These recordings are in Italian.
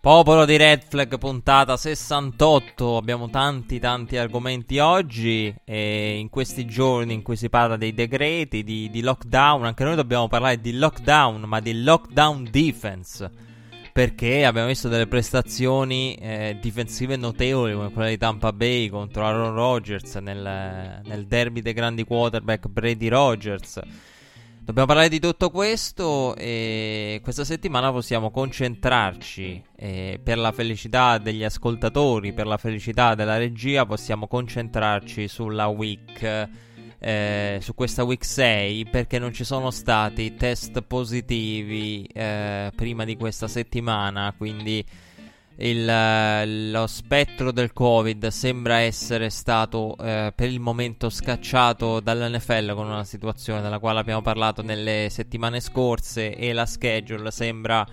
Popolo di Red Flag, puntata 68, abbiamo tanti argomenti oggi e in questi giorni in cui si parla dei decreti, di lockdown, anche noi dobbiamo parlare di lockdown, ma di lockdown defense, perché abbiamo visto delle prestazioni difensive notevoli come quella di Tampa Bay contro Aaron Rodgers nel derby dei grandi quarterback Brady Rodgers. Dobbiamo parlare di tutto questo e questa settimana possiamo concentrarci, per la felicità degli ascoltatori, per la felicità della regia, possiamo concentrarci sulla week, su questa week 6, perché non ci sono stati test positivi prima di questa settimana, quindi lo spettro del Covid sembra essere stato per il momento scacciato dall'NFL, con una situazione della quale abbiamo parlato nelle settimane scorse, e la schedule sembra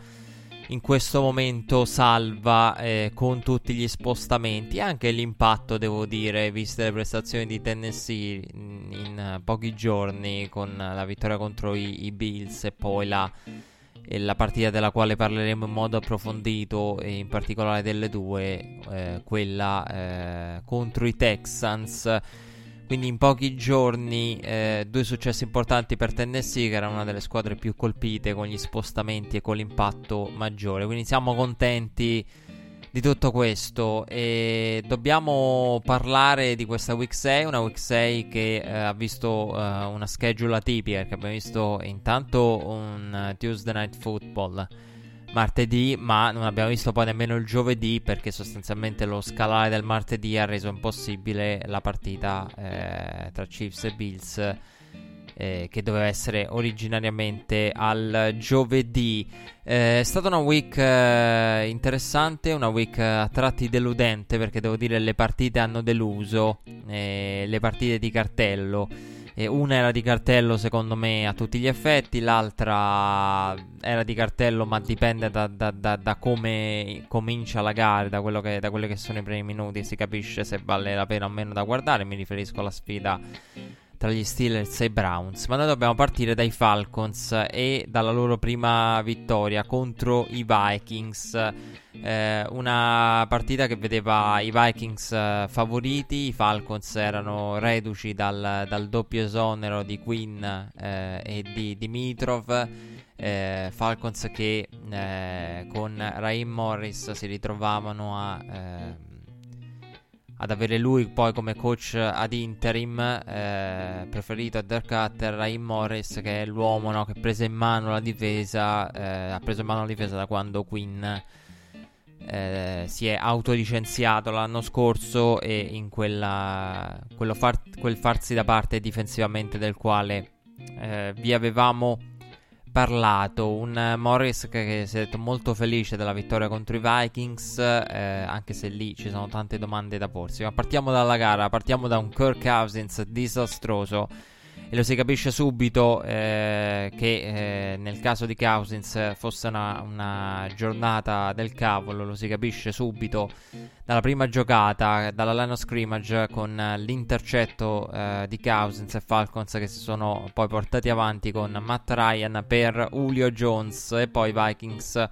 in questo momento salva con tutti gli spostamenti, anche l'impatto, devo dire, viste le prestazioni di Tennessee in pochi giorni con la vittoria contro i Bills e poi la partita della quale parleremo in modo approfondito, e in particolare delle due, quella contro i Texans. Quindi in pochi giorni due successi importanti per Tennessee, che era una delle squadre più colpite con gli spostamenti e con l'impatto maggiore, quindi siamo contenti di tutto questo e dobbiamo parlare di questa week 6, una week 6 che ha visto una schedule atipica, perché abbiamo visto intanto un Tuesday Night Football martedì, ma non abbiamo visto poi nemmeno il giovedì, perché sostanzialmente lo scalare del martedì ha reso impossibile la partita tra Chiefs e Bills, che doveva essere originariamente al giovedì. È stata una week interessante, una week a tratti deludente, perché devo dire le partite hanno deluso, le partite di cartello, una era di cartello secondo me a tutti gli effetti, l'altra era di cartello ma dipende da come comincia la gara, da quelli che sono i primi minuti si capisce se vale la pena o meno da guardare. Mi riferisco alla sfida tra gli Steelers e i Browns, ma noi dobbiamo partire dai Falcons e dalla loro prima vittoria contro i Vikings, una partita che vedeva i Vikings favoriti. I Falcons erano reduci dal doppio esonero di Quinn e di Dimitrov, Falcons che con Raheem Morris si ritrovavano ad avere lui poi come coach ad interim, preferito a Dirk Cutter. Raheem Morris, che è l'uomo, no, che prese in mano la difesa, ha preso in mano la difesa da quando Quinn si è autolicenziato l'anno scorso, e in quel farsi da parte difensivamente del quale vi avevamo parlato. Un Morris che si è detto molto felice della vittoria contro i Vikings, anche se lì ci sono tante domande da porsi. Ma partiamo dalla gara, partiamo da un Kirk Cousins disastroso, e lo si capisce subito che nel caso di Cousins fosse una giornata del cavolo. Lo si capisce subito dalla prima giocata, dalla line of scrimmage, con l'intercetto di Cousins, e Falcons che si sono poi portati avanti con Matt Ryan per Julio Jones, e poi Vikings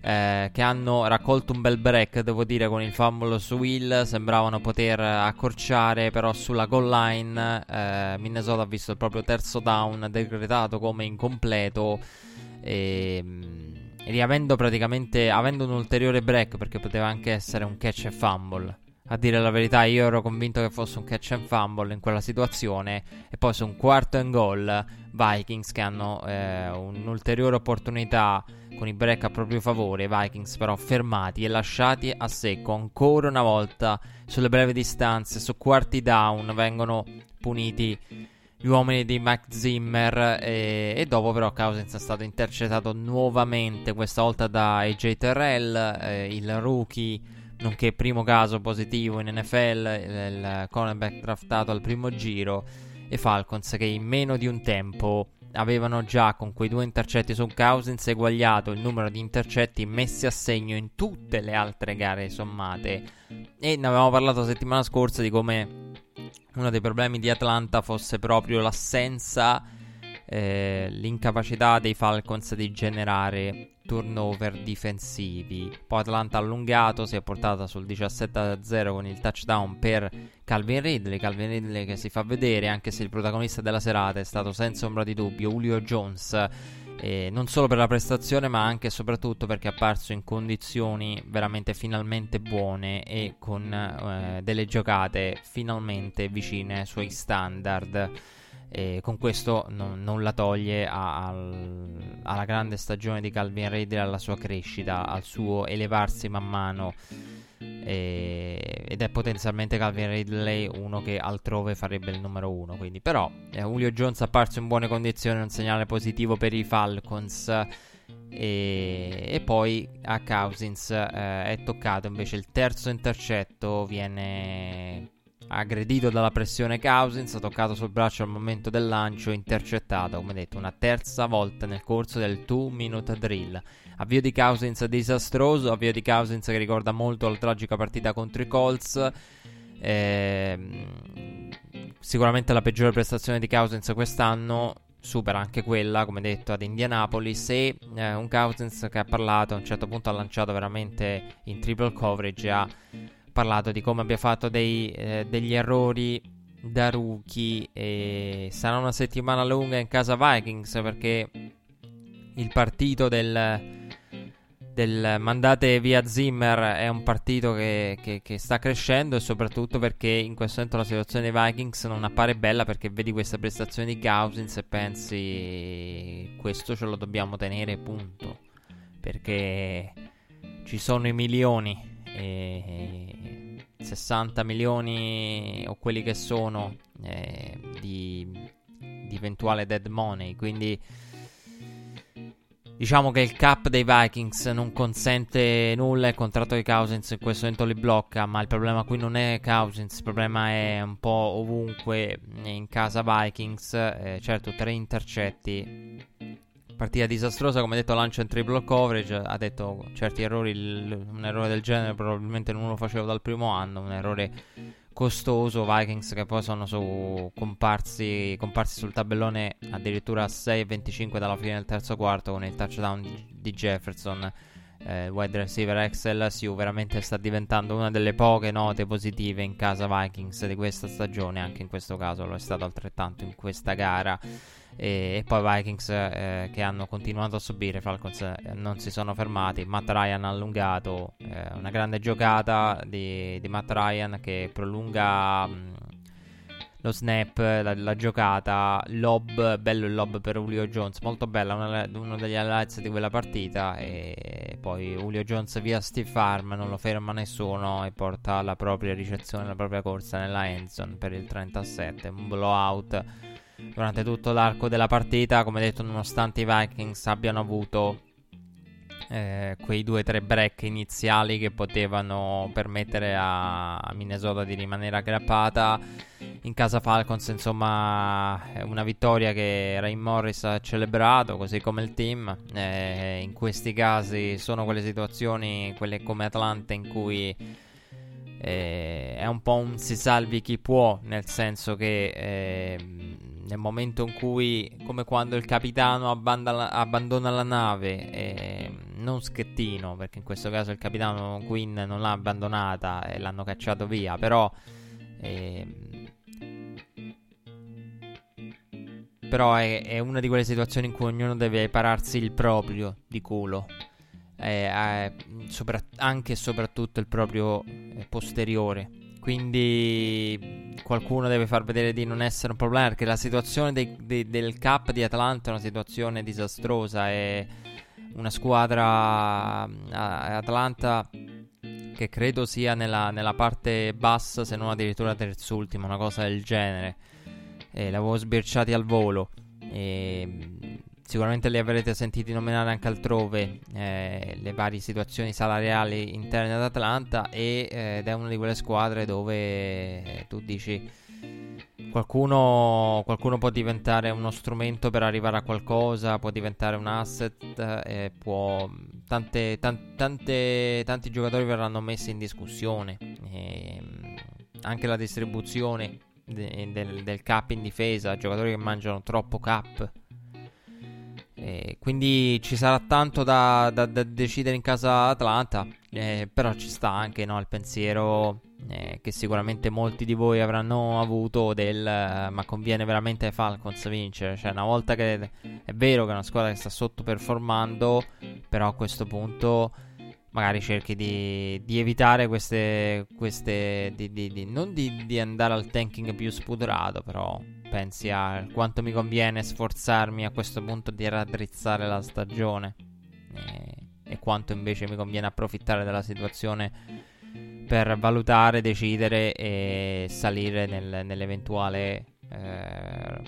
che hanno raccolto un bel break, devo dire, con il fumble su Hill. Sembravano poter accorciare, però sulla goal line Minnesota ha visto il proprio terzo down decretato come incompleto, e avendo un ulteriore break, perché poteva anche essere un catch e fumble A dire la verità, io ero convinto che fosse un catch and fumble in quella situazione, e poi su un quarto and goal Vikings che hanno un'ulteriore opportunità con i break a proprio favore. Vikings però fermati e lasciati a secco ancora una volta sulle brevi distanze, su quarti down vengono puniti gli uomini di Mike Zimmer, e dopo però Cousins è stato intercettato nuovamente, questa volta da AJ Terrell, il rookie nonché primo caso positivo in NFL, il cornerback draftato al primo giro, e Falcons che in meno di un tempo avevano già con quei due intercetti su Cousins eguagliato il numero di intercetti messi a segno in tutte le altre gare sommate. E ne avevamo parlato la settimana scorsa di come uno dei problemi di Atlanta fosse proprio l'assenza, l'incapacità dei Falcons di generare turnover difensivi. Poi Atlanta ha allungato, si è portata sul 17-0 con il touchdown per Calvin Ridley che si fa vedere, anche se il protagonista della serata è stato senza ombra di dubbio Julio Jones, non solo per la prestazione ma anche e soprattutto perché è apparso in condizioni veramente finalmente buone e con delle giocate finalmente vicine ai suoi standard. E con questo non la toglie alla grande stagione di Calvin Ridley, alla sua crescita, al suo elevarsi man mano, ed è potenzialmente Calvin Ridley uno che altrove farebbe il numero uno. Quindi però Julio Jones è apparso in buone condizioni, un segnale positivo per i Falcons, e poi a Cousins è toccato invece il terzo intercetto, viene aggredito dalla pressione Cousins, ha toccato sul braccio al momento del lancio, intercettato, come detto, una terza volta nel corso del 2-minute drill. Avvio di Cousins disastroso, avvio di Cousins che ricorda molto la tragica partita contro i Colts, sicuramente la peggiore prestazione di Cousins quest'anno, supera anche quella, come detto, ad Indianapolis, e un Cousins che ha parlato, a un certo punto ha lanciato veramente in triple coverage, ha parlato di come abbia fatto degli errori da rookie, e sarà una settimana lunga in casa Vikings perché il partito del mandate via Zimmer è un partito che sta crescendo, e soprattutto perché in questo momento la situazione dei Vikings non appare bella, perché vedi questa prestazione di Cousins e pensi questo ce lo dobbiamo tenere punto, perché ci sono i milioni, 60 milioni o quelli che sono di eventuale dead money, quindi diciamo che il cap dei Vikings non consente nulla. Il contratto di Cousins in questo momento li blocca, ma il problema qui non è Cousins, il problema è un po' ovunque in casa Vikings. Certo, 3 intercetti, partita disastrosa, come detto, lancio in triple coverage, ha detto certi errori, un errore del genere probabilmente non lo facevo dal primo anno, un errore costoso. Vikings che poi sono comparsi sul tabellone addirittura a 6:25 dalla fine del terzo quarto con il touchdown di Jefferson, wide receiver ex-LSU. Veramente sta diventando una delle poche note positive in casa Vikings di questa stagione, anche in questo caso lo è stato altrettanto in questa gara. E poi Vikings che hanno continuato a subire, Falcons non si sono fermati, Matt Ryan ha allungato, una grande giocata di Matt Ryan che prolunga lo snap, la giocata, lob, bello il lob per Julio Jones, molto bella, uno degli highlights di quella partita. E poi Julio Jones via stiff arm, non lo ferma nessuno e porta la propria ricezione, la propria corsa nella end zone per il 37, un blowout durante tutto l'arco della partita. Come detto, nonostante i Vikings abbiano avuto quei 2-3 break iniziali che potevano permettere a Minnesota di rimanere aggrappata, in casa Falcons insomma una vittoria che Ray Morris ha celebrato, così come il team. In questi casi sono quelle situazioni, quelle come Atlanta, in cui è un po' un si salvi chi può, nel senso che nel momento in cui, come quando il capitano abbandona la nave, non Schettino, perché in questo caso il capitano Quinn non l'ha abbandonata e l'hanno cacciato via, però è una di quelle situazioni in cui ognuno deve pararsi il proprio di culo. anche e soprattutto il proprio posteriore. Quindi qualcuno deve far vedere di non essere un problema, perché la situazione del Cup di Atlanta è una situazione disastrosa. È una squadra, Atlanta, che credo sia nella parte bassa, se non addirittura terzultima, una cosa del genere. L'avevo sbirciati al volo, sicuramente li avrete sentiti nominare anche altrove, le varie situazioni salariali interne ad Atlanta, ed è una di quelle squadre dove tu dici qualcuno può diventare uno strumento per arrivare a qualcosa, può diventare un asset, tanti giocatori verranno messi in discussione, anche la distribuzione del cap in difesa, giocatori che mangiano troppo cap, quindi ci sarà tanto da decidere in casa Atlanta, però ci sta anche, no, il pensiero che sicuramente molti di voi avranno avuto del ma conviene veramente ai Falcons vincere, cioè una volta che è vero che è una squadra che sta sottoperformando, però a questo punto magari cerchi di evitare queste non di andare al tanking più spudorato, però pensi a quanto mi conviene sforzarmi a questo punto di raddrizzare la stagione, e quanto invece mi conviene approfittare della situazione per valutare, decidere e salire nell'eventuale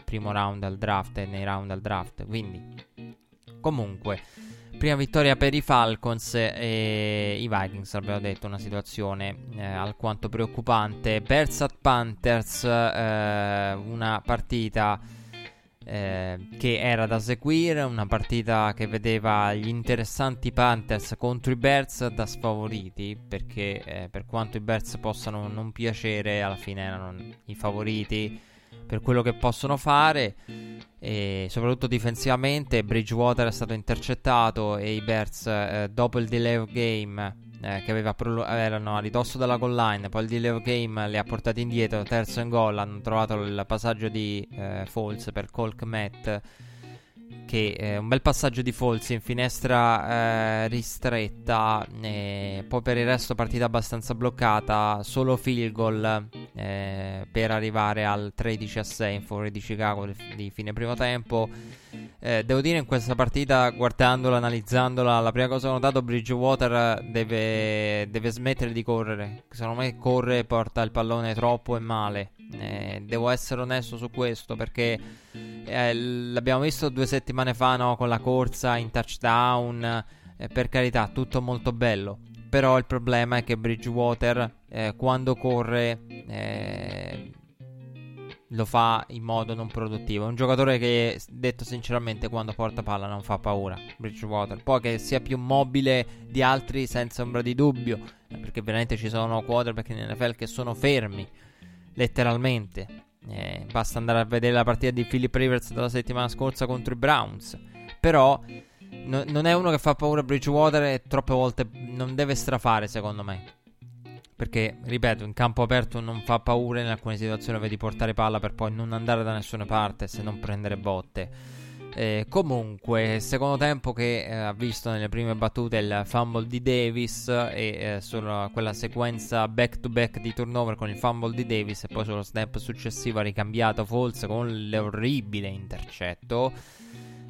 primo round al draft e nei round al draft. Quindi comunque prima vittoria per i Falcons e i Vikings, abbiamo detto, una situazione alquanto preoccupante. Bears at Panthers, una partita che era da seguire, una partita che vedeva gli interessanti Panthers contro i Bears da sfavoriti, perché per quanto i Bears possano non piacere, alla fine erano i favoriti per quello che possono fare, e soprattutto difensivamente. Bridgewater è stato intercettato e i Bears, dopo il delay of game, che erano a ridosso dalla goal line, poi il delay of game li ha portati indietro, terzo in gol, hanno trovato il passaggio di Falls per Colk Matt, che è un bel passaggio di Falls in finestra ristretta, poi per il resto partita abbastanza bloccata, solo field goal per arrivare al 13-6 in favore di Chicago di fine primo tempo. Devo dire, in questa partita, guardandola, analizzandola, la prima cosa che ho notato, Bridgewater deve smettere di correre. Secondo me corre e porta il pallone troppo e male. Devo essere onesto su questo, perché l'abbiamo visto 2 settimane fa, no, con la corsa in touchdown, per carità, tutto molto bello, però il problema è che Bridgewater quando corre lo fa in modo non produttivo. È un giocatore che, detto sinceramente, quando porta palla non fa paura, Bridgewater. Poi che sia più mobile di altri senza ombra di dubbio, perché veramente ci sono quarterback in NFL che sono fermi letteralmente. Basta andare a vedere la partita di Philip Rivers della settimana scorsa contro i Browns. Però non è uno che fa paura Bridgewater, e troppe volte non deve strafare, secondo me, perché, ripeto, in campo aperto non fa paura, in alcune situazioni vedi portare palla per poi non andare da nessuna parte, se non prendere botte. Comunque, secondo tempo che ha visto nelle prime battute il fumble di Davis, e sulla quella sequenza back to back di turnover con il fumble di Davis, e poi sullo snap successivo ha ricambiato Falls con l'orribile intercetto,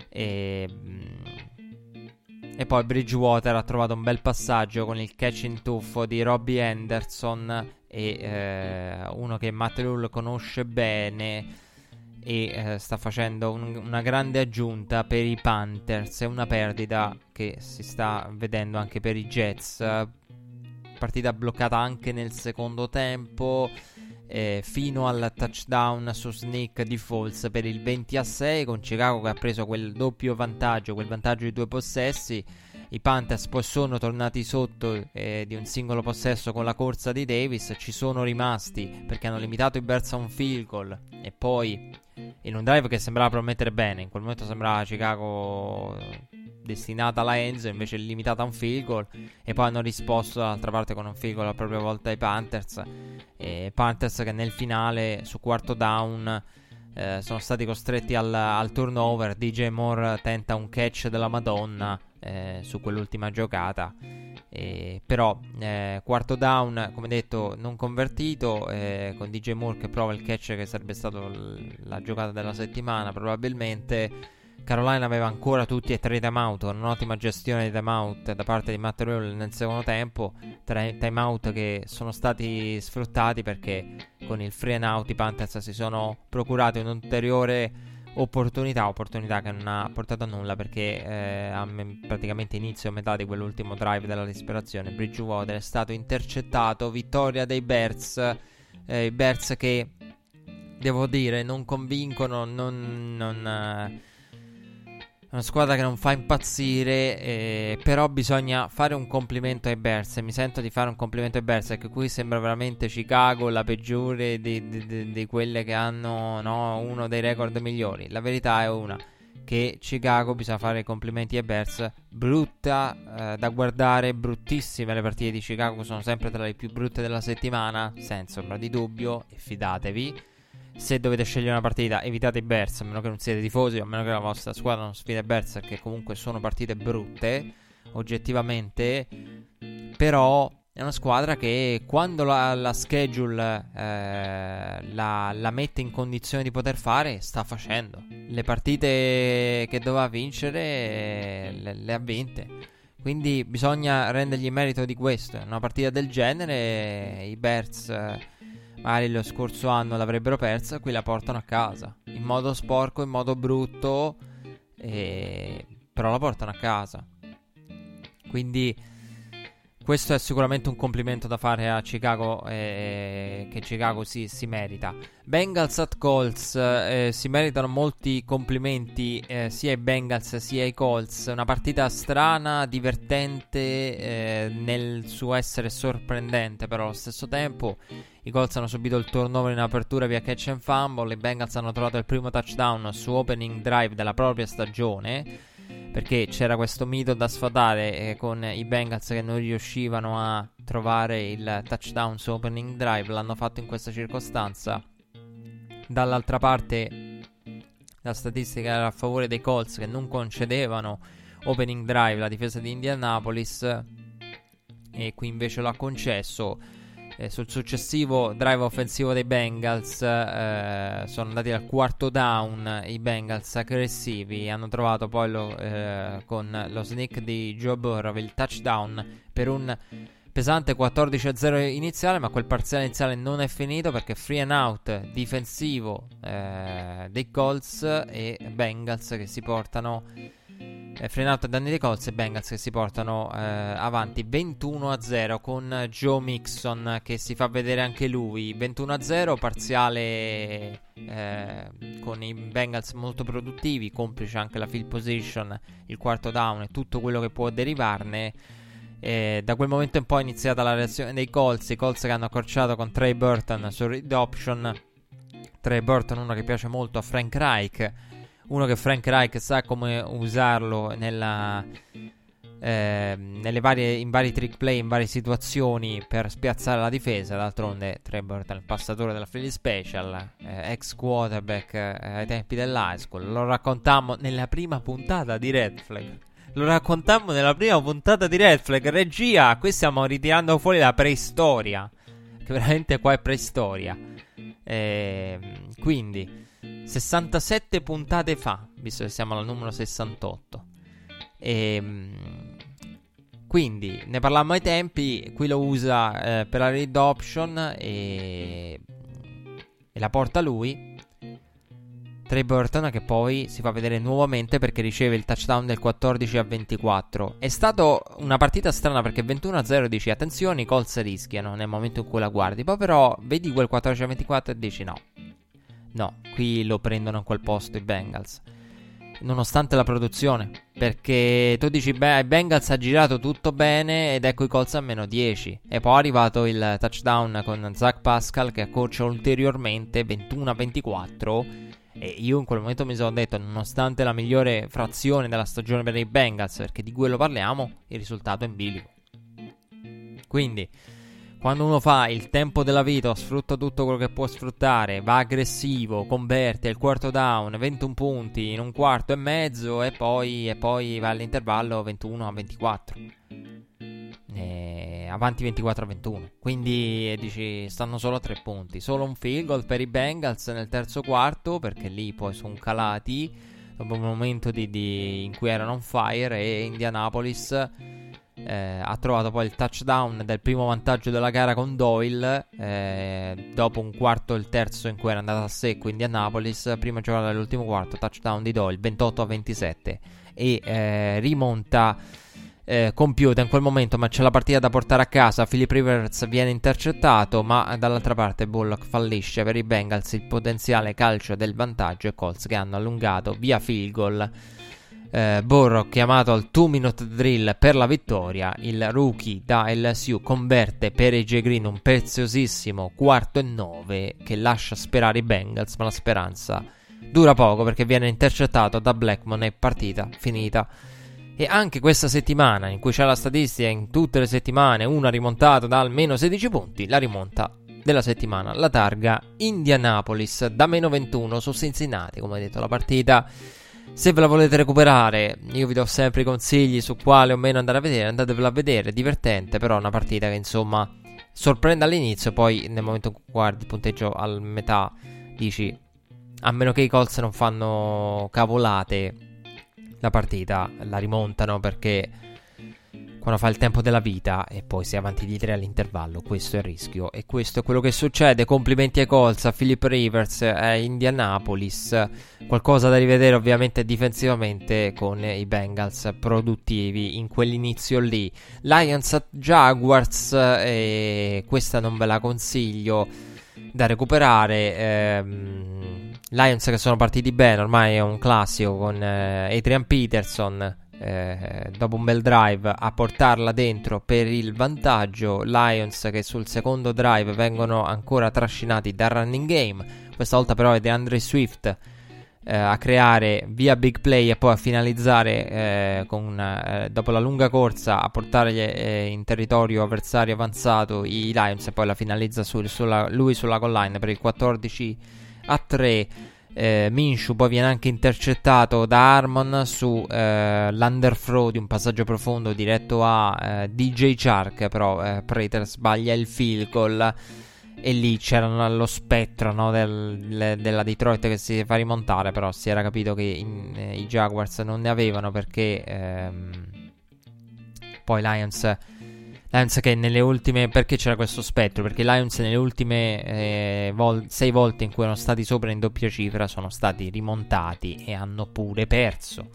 e poi Bridgewater ha trovato un bel passaggio con il catch in tuffo di Robbie Anderson, uno che Matt Lull conosce bene, e sta facendo una grande aggiunta per i Panthers. È una perdita che si sta vedendo anche per i Jets. Partita bloccata anche nel secondo tempo, fino al touchdown su sneak di Falls per il 20-6, con Chicago che ha preso quel doppio vantaggio, quel vantaggio di 2 possessi. I Panthers poi sono tornati sotto di un singolo possesso con la corsa di Davis, ci sono rimasti perché hanno limitato i Bears a un field goal, e poi in un drive che sembrava promettere bene, in quel momento sembrava Chicago destinata alla end zone, invece limitata a un field goal, e poi hanno risposto dall'altra parte con un field goal a propria volta ai Panthers. E Panthers che nel finale, su quarto down, sono stati costretti al turnover. DJ Moore tenta un catch della Madonna, su quell'ultima giocata. Però quarto down, come detto, non convertito, con DJ Moore che prova il catch che sarebbe stato la giocata della settimana probabilmente. Carolina aveva ancora tutti e tre i timeout, un'ottima gestione di timeout da parte di Matt Ryan nel secondo tempo, tre timeout che sono stati sfruttati perché con il free and out i Panthers si sono procurati un'ulteriore opportunità che non ha portato a nulla, perché praticamente inizio e metà di quell'ultimo drive della disperazione Bridgewater è stato intercettato. Vittoria dei Bears, i Bears che devo dire non convincono, una squadra che non fa impazzire, però bisogna fare un complimento ai Bears. Mi sento di fare un complimento ai Bears, perché qui sembra veramente Chicago la peggiore di quelle che hanno, no, uno dei record migliori. La verità è una, che Chicago, bisogna fare complimenti ai Bears, brutta da guardare, bruttissime le partite di Chicago, sono sempre tra le più brutte della settimana, senza ombra di dubbio, e fidatevi. Se dovete scegliere una partita, evitate i Bears, a meno che non siete tifosi, a meno che la vostra squadra non sfida i Bears, perché comunque sono partite brutte oggettivamente. Però è una squadra che quando la schedule la mette in condizione di poter fare, sta facendo le partite che doveva vincere, le ha vinte. Quindi bisogna rendergli merito di questo. In una partita del genere i Bears magari lo scorso anno l'avrebbero persa, qui la portano a casa in modo sporco, in modo brutto, però la portano a casa. Quindi questo è sicuramente un complimento da fare a Chicago, che Chicago si merita. Bengals at Colts, si meritano molti complimenti, sia ai Bengals sia ai Colts. Una partita strana, divertente, nel suo essere sorprendente, però allo stesso tempo i Colts hanno subito il turnover in apertura via catch and fumble, i Bengals hanno trovato il primo touchdown su opening drive della propria stagione, perché c'era questo mito da sfatare, con i Bengals che non riuscivano a trovare il touchdown su opening drive, l'hanno fatto in questa circostanza. Dall'altra parte la statistica era a favore dei Colts, che non concedevano opening drive, la difesa di Indianapolis, e qui invece l'ha concesso. Sul successivo drive offensivo dei Bengals, sono andati al quarto down i Bengals aggressivi, hanno trovato poi con lo sneak di Joe Burrow il touchdown per un pesante 14-0 iniziale, ma quel parziale iniziale non è finito perché free and out difensivo dei Colts e Bengals che si portano frenato a danni dei Colts e Bengals che si portano avanti 21-0 con Joe Mixon che si fa vedere anche lui. 21-0 parziale, con i Bengals molto produttivi, complice anche la field position, il quarto down e tutto quello che può derivarne. Da quel momento in poi è iniziata la reazione dei Colts, i Colts che hanno accorciato con Trey Burton su read option. Trey Burton, uno che piace molto a Frank Reich, uno che Frank Reich sa come usarlo in vari trick play, in varie situazioni per spiazzare la difesa. D'altronde Trey Burton, il passatore della Philly Special, ex quarterback ai tempi dell'high school, lo raccontammo nella prima puntata di Red Flag. Regia, qui stiamo ritirando fuori la preistoria, che veramente qua è preistoria. Quindi 67 puntate fa, visto che siamo al numero 68, quindi ne parlammo ai tempi. Qui lo usa per la read option e la porta lui, Trey Burton, che poi si fa vedere nuovamente perché riceve il touchdown del 14-24. È stata una partita strana perché 21-0 dici attenzione, i Colts rischiano nel momento in cui la guardi, poi però vedi quel 14-24 e dici no, qui lo prendono in quel posto i Bengals, nonostante la produzione, perché tu dici i Bengals ha girato tutto bene ed ecco i Colts a meno 10, e poi è arrivato il touchdown con Zach Pascal che accorcia ulteriormente 21-24, e io in quel momento mi sono detto, nonostante la migliore frazione della stagione per i Bengals, perché di quello parliamo, il risultato è in bilico. Quindi Quando uno fa il tempo della vita, sfrutta tutto quello che può sfruttare, va aggressivo, converte il quarto down, 21 punti in un quarto e mezzo, e poi va all'intervallo 21-24, avanti 24-21, quindi dici stanno solo a 3 punti, solo un field goal per i Bengals nel terzo quarto, perché lì poi sono calati dopo un momento in cui erano on fire, e Indianapolis ha trovato poi il touchdown del primo vantaggio della gara con Doyle, dopo un quarto, il terzo in cui era andata a secco Indianapolis, prima giocata dell'ultimo quarto, touchdown di Doyle, 28-27, e rimonta compiuta in quel momento, ma c'è la partita da portare a casa. Philip Rivers viene intercettato, ma dall'altra parte Bullock fallisce per i Bengals il potenziale calcio del vantaggio, e Colts che hanno allungato via field goal. Burrow chiamato al 2-minute drill per la vittoria, il rookie da LSU converte per AJ Green un preziosissimo quarto e 9 che lascia sperare i Bengals, ma la speranza dura poco perché viene intercettato da Blackmon e partita finita. E anche questa settimana, in cui c'è la statistica in tutte le settimane, una rimontata da almeno 16 punti, la rimonta della settimana la targa Indianapolis da meno 21 su Cincinnati. Come ho detto, la partita, se ve la volete recuperare, io vi do sempre i consigli su quale o meno andare a vedere, andatevela a vedere, divertente, però una partita che insomma sorprende all'inizio, poi nel momento in cui guardi il punteggio al metà dici, a meno che i Colts non fanno cavolate, la partita la rimontano, perché quando fa il tempo della vita e poi si è avanti di 3 all'intervallo, questo è il rischio, e questo è quello che succede. Complimenti ai Colts, a Philip Rivers, a Indianapolis. Qualcosa da rivedere ovviamente difensivamente, con i Bengals produttivi in quell'inizio lì. Lions a Jaguars, questa non ve la consiglio, da recuperare. Lions che sono partiti bene, ormai è un classico, con Adrian Peterson, dopo un bel drive, a portarla dentro per il vantaggio. Lions che sul secondo drive vengono ancora trascinati dal running game, questa volta però è DeAndre Swift a creare via big play e poi a finalizzare dopo la lunga corsa, a portare in territorio avversario avanzato i Lions, e poi la finalizza lui sulla goal line per il 14-3. Minshew poi viene anche intercettato da Harmon su l'underthrow di un passaggio profondo diretto a DJ Chark, però Prater sbaglia il field goal, e lì c'era lo spettro, no, della Detroit che si fa rimontare, però si era capito che i Jaguars non ne avevano, perché poi Lions che nelle ultime, perché c'era questo spettro? Perché Lions nelle ultime 6 volte in cui erano stati sopra in doppia cifra sono stati rimontati e hanno pure perso.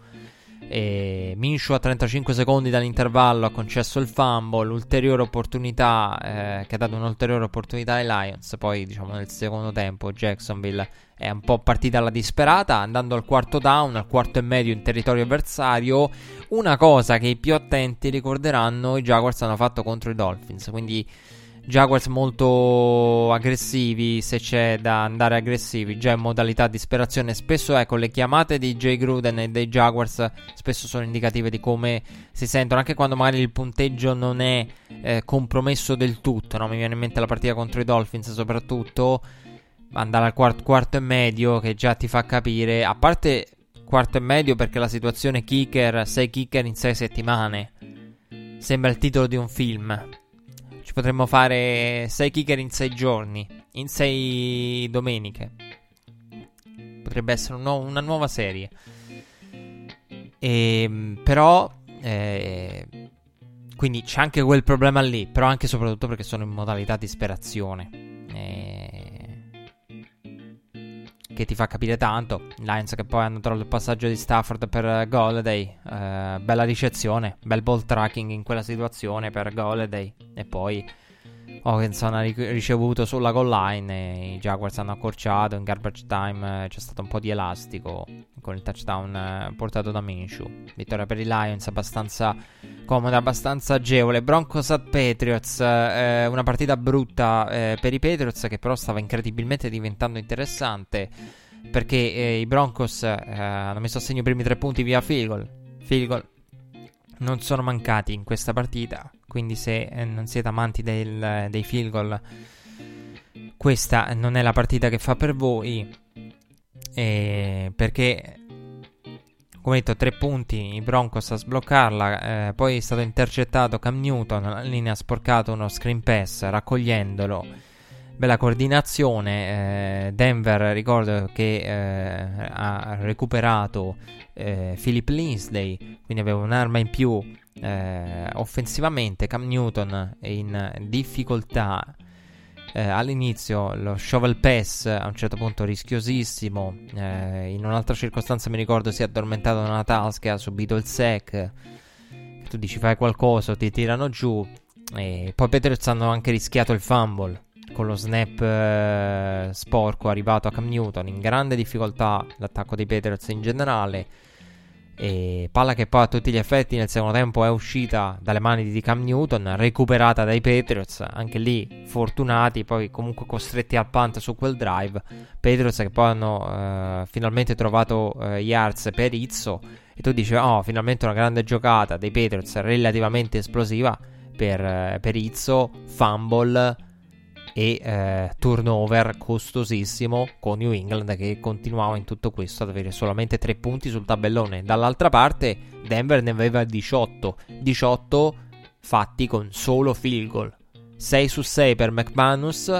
Minshew a 35 secondi dall'intervallo ha concesso il fumble, l'ulteriore opportunità che ha dato un'ulteriore opportunità ai Lions. Poi diciamo nel secondo tempo Jacksonville è un po' partita alla disperata, andando al quarto down, al quarto e medio in territorio avversario. Una cosa che i più attenti ricorderanno, i Jaguars hanno fatto contro i Dolphins, quindi Jaguars molto aggressivi, se c'è da andare aggressivi, già in modalità disperazione. Spesso ecco, le chiamate di Jay Gruden e dei Jaguars spesso sono indicative di come si sentono, anche quando magari il punteggio non è compromesso del tutto, no? Mi viene in mente la partita contro i Dolphins, soprattutto andare al quarto e medio, che già ti fa capire, a parte quarto e medio perché la situazione kicker, 6 kicker in 6 settimane, sembra il titolo di un film. Ci potremmo fare 6 kicker in 6 giorni, in 6 domeniche. Potrebbe essere una nuova serie. Quindi c'è anche quel problema lì, però anche e soprattutto perché sono in modalità disperazione. Che ti fa capire tanto. Lions che poi hanno trovato il passaggio di Stafford per Golladay, bella ricezione, bel ball tracking in quella situazione per Golladay, e poi Hawkinson ha ricevuto sulla goal line, e i Jaguars hanno accorciato in garbage time, c'è stato un po' di elastico con il touchdown portato da Minshew. Vittoria per i Lions abbastanza comoda, abbastanza agevole. Broncos a Patriots, una partita brutta per i Patriots, che però stava incredibilmente diventando interessante, perché i Broncos hanno messo a segno i primi 3 punti via field goal non sono mancati in questa partita, quindi se non siete amanti dei field goal, questa non è la partita che fa per voi, perché come detto 3 punti, i Broncos a sbloccarla, poi è stato intercettato Cam Newton, la linea ha sporcato uno screen pass raccogliendolo, bella coordinazione, Denver ricordo che ha recuperato Philip Lindsay, quindi aveva un'arma in più offensivamente. Cam Newton in difficoltà all'inizio, lo shovel pass a un certo punto rischiosissimo, in un'altra circostanza mi ricordo si è addormentato in una tasca, ha subito il sack, tu dici fai qualcosa ti tirano giù, e poi Patriots hanno anche rischiato il fumble con lo snap sporco arrivato a Cam Newton, in grande difficoltà l'attacco dei Patriots in generale, e palla che poi a tutti gli effetti nel secondo tempo è uscita dalle mani di Cam Newton, recuperata dai Patriots, anche lì fortunati, poi comunque costretti al punt su quel drive. Patriots che poi hanno finalmente trovato yards per Izzo, e tu dici oh finalmente una grande giocata dei Patriots relativamente esplosiva per Izzo, fumble e turnover costosissimo con New England che continuava in tutto questo ad avere solamente 3 punti sul tabellone. Dall'altra parte Denver ne aveva 18 fatti con solo field goal, 6 su 6 per McManus,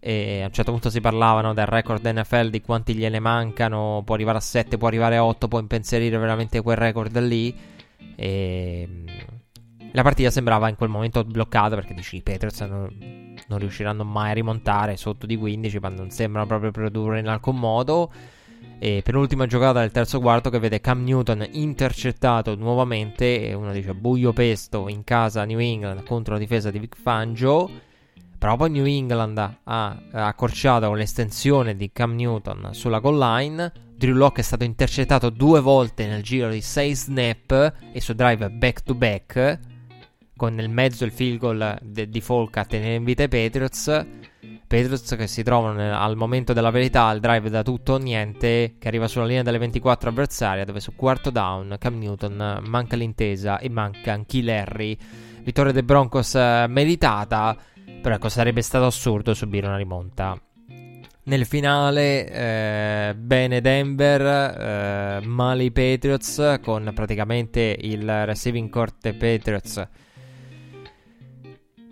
e a un certo punto si parlavano del record NFL, di quanti gliene mancano, può arrivare a 7, può arrivare a 8, può impensierire veramente quel record lì, e la partita sembrava in quel momento bloccata, perché dici i Patriots non riusciranno mai a rimontare sotto di 15, ma non sembrano proprio produrre in alcun modo. E penultima giocata del terzo quarto che vede Cam Newton intercettato nuovamente, e uno dice buio pesto in casa New England contro la difesa di Vic Fangio, però poi New England ha accorciato con l'estensione di Cam Newton sulla goal line. Drew Lock è stato intercettato 2 volte nel giro di 6 snap e su drive back to back, con nel mezzo il field goal di Folk a tenere in vita i Patriots che si trovano al momento della verità al drive da tutto o niente, che arriva sulla linea delle 24 avversaria, dove su quarto down Cam Newton manca l'intesa e manca anche Larry. Vittoria dei Broncos meritata, però ecco, sarebbe stato assurdo subire una rimonta nel finale. Bene Denver, male i Patriots, con praticamente il receiving court dei Patriots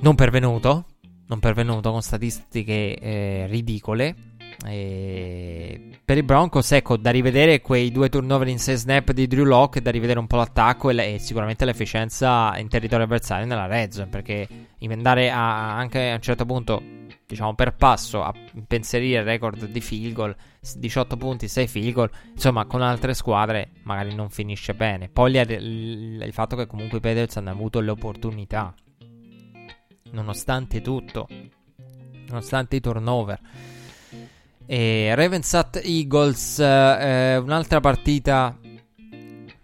non pervenuto, con statistiche ridicole. E per i Broncos, ecco, da rivedere quei 2 turnover in 6 snap di Drew Lock, da rivedere un po' l'attacco e sicuramente l'efficienza in territorio avversario nella red zone, perché andare anche a un certo punto, diciamo per passo, a impensierire il record di field goal, 18 punti, 6 field goal, insomma con altre squadre magari non finisce bene. Poi il fatto che comunque i Patriots hanno avuto le opportunità nonostante tutto, nonostante i turnover. E Ravens at Eagles, un'altra partita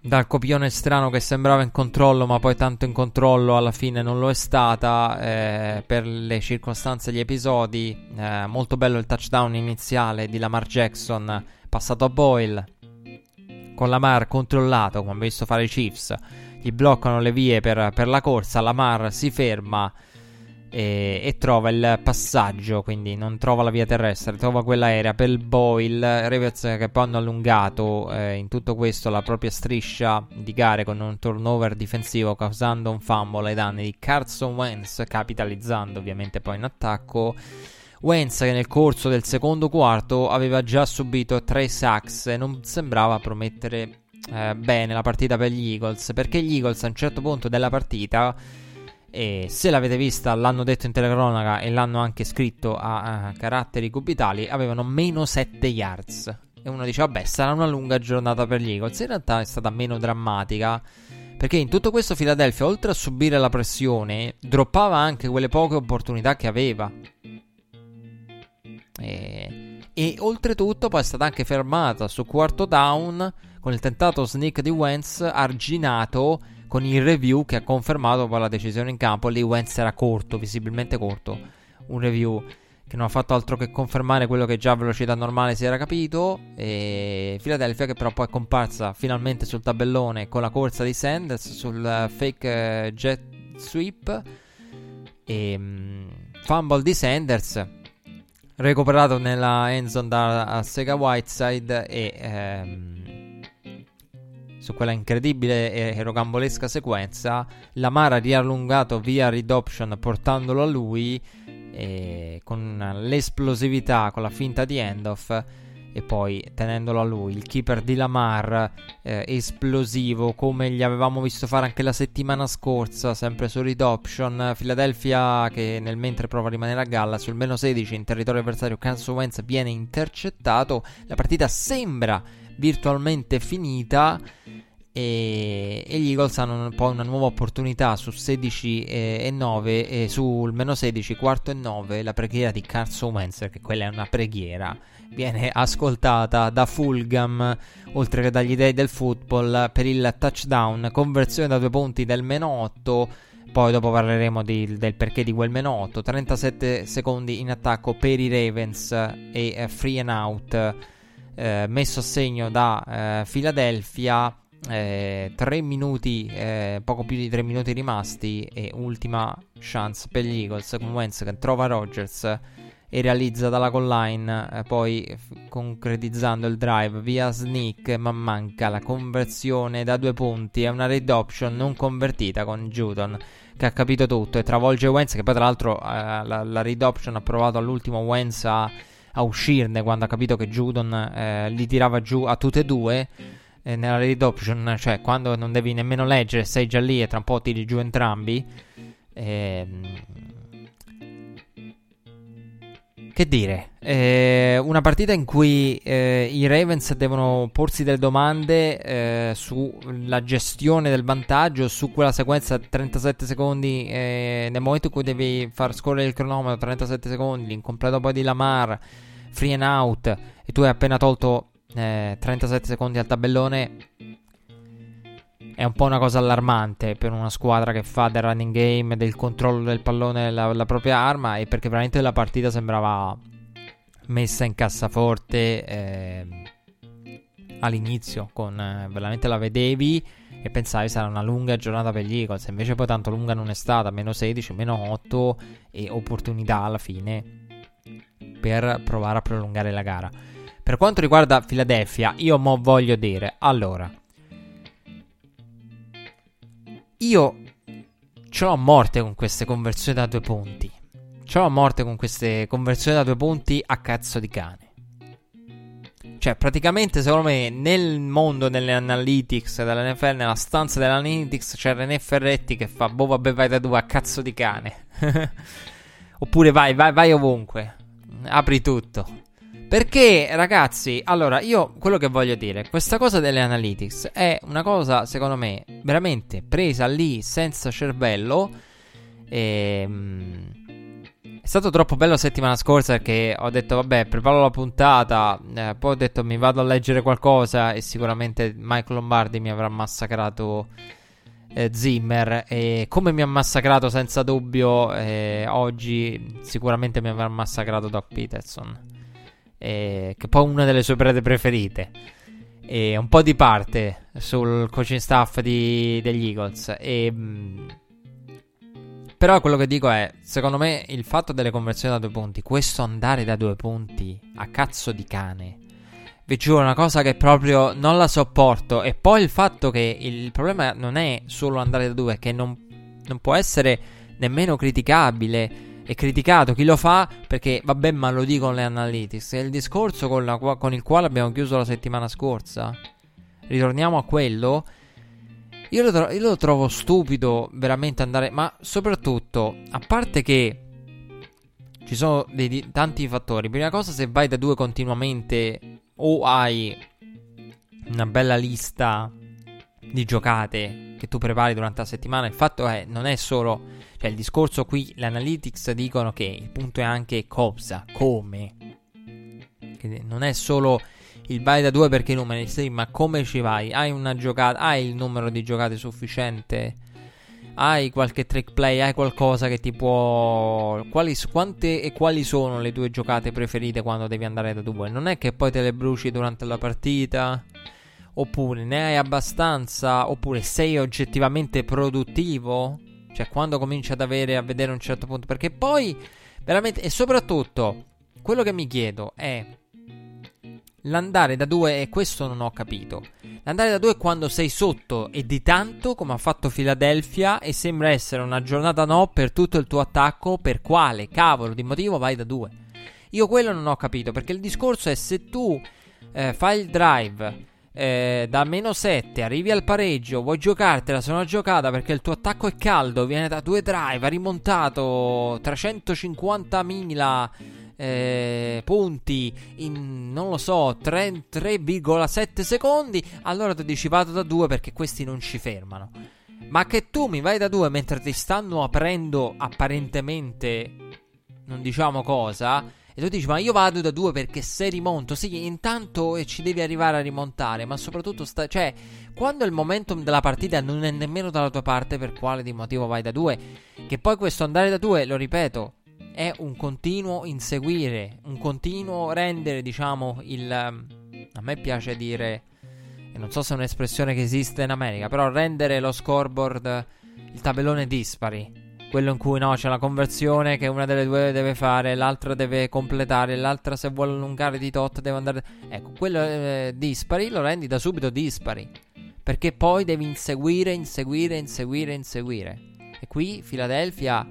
dal copione strano che sembrava in controllo, ma poi tanto in controllo alla fine non lo è stata, per le circostanze, gli episodi. Molto bello il touchdown iniziale di Lamar Jackson passato a Boyle, con Lamar controllato come abbiamo visto fare i Chiefs, gli bloccano le vie per la corsa, Lamar si ferma e trova il passaggio, quindi non trova la via terrestre, trova quella aerea per Boyle. Ravens che poi hanno allungato in tutto questo la propria striscia di gare con un turnover difensivo, causando un fumble ai danni di Carson Wentz, capitalizzando ovviamente poi in attacco. Wentz che nel corso del secondo quarto aveva già subito 3 sacks e non sembrava promettere bene la partita per gli Eagles, perché gli Eagles a un certo punto della partita, e se l'avete vista l'hanno detto in telecronaca e l'hanno anche scritto a caratteri cubitali, avevano meno 7 yards e uno dice vabbè sarà una lunga giornata per gli Eagles, in realtà è stata meno drammatica, perché in tutto questo Philadelphia, oltre a subire la pressione, droppava anche quelle poche opportunità che aveva, e oltretutto poi è stata anche fermata su quarto down con il tentato sneak di Wentz, arginato con il review che ha confermato poi la decisione in campo. Lì Wentz era corto, visibilmente corto, un review che non ha fatto altro che confermare quello che già a velocità normale si era capito, e Philadelphia che però poi è comparsa finalmente sul tabellone con la corsa di Sanders sul fake jet sweep e fumble di Sanders recuperato nella end zone da Sega Whiteside, e su quella incredibile e rocambolesca sequenza Lamar ha riallungato via read option portandolo a lui, e con l'esplosività, con la finta di handoff e poi tenendolo a lui, il keeper di Lamar esplosivo come gli avevamo visto fare anche la settimana scorsa, sempre su read option. Philadelphia che nel mentre prova a rimanere a galla sul meno 16 in territorio avversario, Carson Wentz viene intercettato, la partita sembra virtualmente finita, e gli Eagles hanno poi una nuova opportunità su 16 e 9, e sul meno 16 quarto e 9 la preghiera di Carson Wentz, che quella è una preghiera, viene ascoltata da Fulgham oltre che dagli dei del football per il touchdown, conversione da 2 punti del meno 8. Poi dopo parleremo del perché di quel meno 8. 37 secondi in attacco per i Ravens e free and out messo a segno da Philadelphia. 3 minuti, poco più di 3 minuti rimasti, e ultima chance per gli Eagles con Wentz che trova Rodgers e realizza dalla goal line, poi concretizzando il drive via sneak, ma manca la conversione da 2 punti. È una red option non convertita con Judon che ha capito tutto e travolge Wentz, che poi tra l'altro la red option ha provato all'ultimo Wentz a uscirne quando ha capito che Judon li tirava giù a tutte e due. Nella read option, cioè quando non devi nemmeno leggere, sei già lì e tra un po' tiri giù entrambi. Che dire, una partita in cui i Ravens devono porsi delle domande sulla gestione del vantaggio, su quella sequenza 37 secondi nel momento in cui devi far scorrere il cronometro, 37 secondi, l'incompleto poi di Lamar, free and out, e tu hai appena tolto 37 secondi al tabellone. È un po' una cosa allarmante per una squadra che fa del running game, del controllo del pallone la propria arma, e perché veramente la partita sembrava messa in cassaforte all'inizio, con veramente la vedevi e pensavi sarà una lunga giornata per gli Eagles, invece poi tanto lunga non è stata, meno 16, meno 8 e opportunità alla fine per provare a prolungare la gara. Per quanto riguarda Philadelphia, io mo voglio dire, allora, io ce l'ho a morte con queste conversioni da 2 punti. Ce l'ho a morte con queste conversioni da 2 punti a cazzo di cane. Cioè, praticamente, secondo me, nel mondo delle analytics dell'NFL, nella stanza dell'analytics, c'è René Ferretti che fa, boh, vabbè, vai da 2 a cazzo di cane. Oppure vai ovunque. Apri tutto. Perché, ragazzi, allora, io quello che voglio dire, questa cosa delle analytics è una cosa, secondo me, veramente presa lì senza cervello. È stato troppo bello la settimana scorsa perché ho detto, vabbè, preparo la puntata, poi ho detto mi vado a leggere qualcosa e sicuramente Michael Lombardi mi avrà massacrato Zimmer, e come mi ha massacrato senza dubbio, oggi sicuramente mi avrà massacrato Doc Peterson, che poi è una delle sue prede preferite, e un po' di parte sul coaching staff degli Eagles. Però quello che dico è, secondo me il fatto delle conversioni da 2 punti, questo andare da 2 punti a cazzo di cane, vi giuro, una cosa che proprio non la sopporto. E poi il fatto che il problema non è solo andare da 2, che non può essere nemmeno criticabile, è criticato chi lo fa perché vabbè, ma lo dicono le analytics. È il discorso con il quale abbiamo chiuso la settimana scorsa. Ritorniamo a quello. Io lo trovo stupido veramente andare, ma soprattutto, a parte che ci sono tanti fattori. Prima cosa, se vai da 2 continuamente o hai una bella lista di giocate che tu prepari durante la settimana, il fatto è, non è solo, cioè il discorso qui, le analytics dicono che il punto è anche cosa, come, che non è solo il vai da 2 perché i numeri, sì, ma come ci vai, hai una giocata, hai il numero di giocate sufficiente, hai qualche trick play, hai qualcosa che ti può... quante e quali sono le tue giocate preferite quando devi andare da due? Non è che poi te le bruci durante la partita, oppure ne hai abbastanza, oppure sei oggettivamente produttivo, cioè quando cominci ad avere, a vedere un certo punto, perché poi veramente, e soprattutto quello che mi chiedo è l'andare da due, e questo non ho capito. L'andare da due quando sei sotto e di tanto, come ha fatto Philadelphia, e sembra essere una giornata no per tutto il tuo attacco, per quale cavolo di motivo vai da due? Io quello non ho capito, perché il discorso è se tu fai il drive da -7, arrivi al pareggio, vuoi giocartela, se non giocata perché il tuo attacco è caldo, viene da due drive, ha rimontato 350.000 punti in non lo so 3,7 secondi, allora ti dici vado da 2 perché questi non ci fermano. Ma che tu mi vai da 2 mentre ti stanno aprendo apparentemente non diciamo cosa, e tu dici ma io vado da 2 perché se rimonto, sì intanto ci devi arrivare a rimontare, ma soprattutto cioè quando il momentum della partita non è nemmeno dalla tua parte, per quale di motivo vai da 2? Che poi questo andare da 2, lo ripeto, è un continuo inseguire, un continuo rendere, diciamo, il... a me piace dire, e non so se è un'espressione che esiste in America, però rendere lo scoreboard, il tabellone dispari, quello in cui no, c'è la conversione che una delle due deve fare, l'altra deve completare, l'altra se vuole allungare di tot deve andare, ecco, quello dispari lo rendi da subito dispari, perché poi devi inseguire. E qui Philadelphia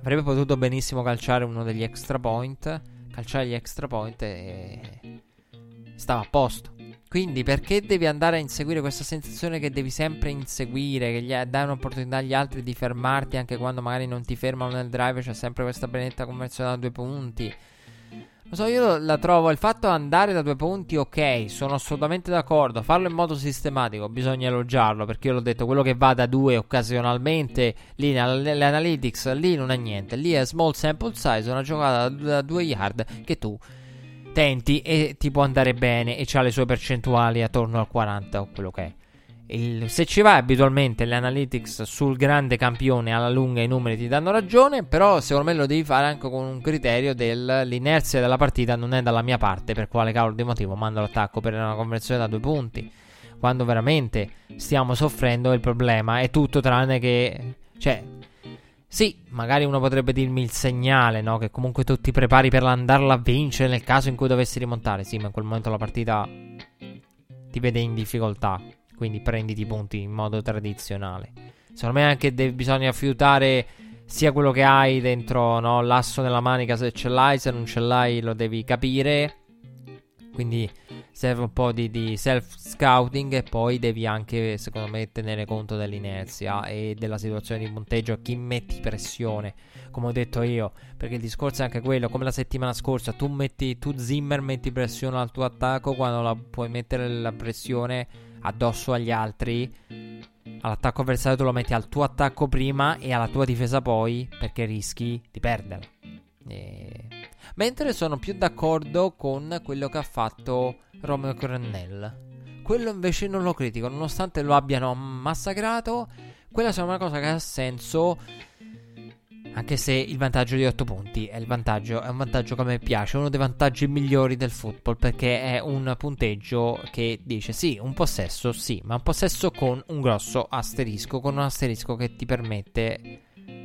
avrebbe potuto benissimo calciare uno degli extra point, calciare gli extra point e stava a posto. Quindi perché devi andare a inseguire, questa sensazione che devi sempre inseguire, che dai un'opportunità agli altri di fermarti anche quando magari non ti fermano nel drive, c'è sempre questa benedetta conversione da due punti. Lo so, io la trovo, il fatto di andare da due punti, ok, sono assolutamente d'accordo, farlo in modo sistematico bisogna elogiarlo, perché io l'ho detto, quello che va da due occasionalmente lì nelle analytics, lì non è niente, lì è small sample size, una giocata da 2 yard che tu tenti e ti può andare bene e c'ha le sue percentuali attorno al 40 o quello che è. Se ci vai abitualmente le analytics sul grande campione alla lunga i numeri ti danno ragione, però secondo me lo devi fare anche con un criterio dell'inerzia della partita non è dalla mia parte, per quale cavolo di motivo mando l'attacco per una conversione da due punti quando veramente stiamo soffrendo. Il problema è tutto tranne che, cioè sì, magari uno potrebbe dirmi il segnale, no, che comunque tu ti prepari per andarla a vincere nel caso in cui dovessi rimontare, sì, ma in quel momento la partita ti vede in difficoltà, quindi prenditi i punti in modo tradizionale. Secondo me anche bisogna fiutare sia quello che hai dentro, no, l'asso nella manica, se ce l'hai, se non ce l'hai lo devi capire, quindi serve un po' di self scouting, e poi devi anche secondo me tenere conto dell'inerzia e della situazione di punteggio, a chi metti pressione, come ho detto io, perché il discorso è anche quello, come la settimana scorsa tu Zimmer metti pressione al tuo attacco quando puoi mettere la pressione addosso agli altri, all'attacco avversario tu lo metti al tuo attacco prima e alla tua difesa poi, perché rischi di perderla. Mentre sono più d'accordo con quello che ha fatto Romeo Crennel, quello invece non lo critico, nonostante lo abbiano massacrato. Quella è una cosa che ha senso, anche se il vantaggio di 8 punti è un vantaggio che a me piace, uno dei vantaggi migliori del football, perché è un punteggio che dice sì, un possesso sì, ma un possesso con un grosso asterisco, con un asterisco che ti permette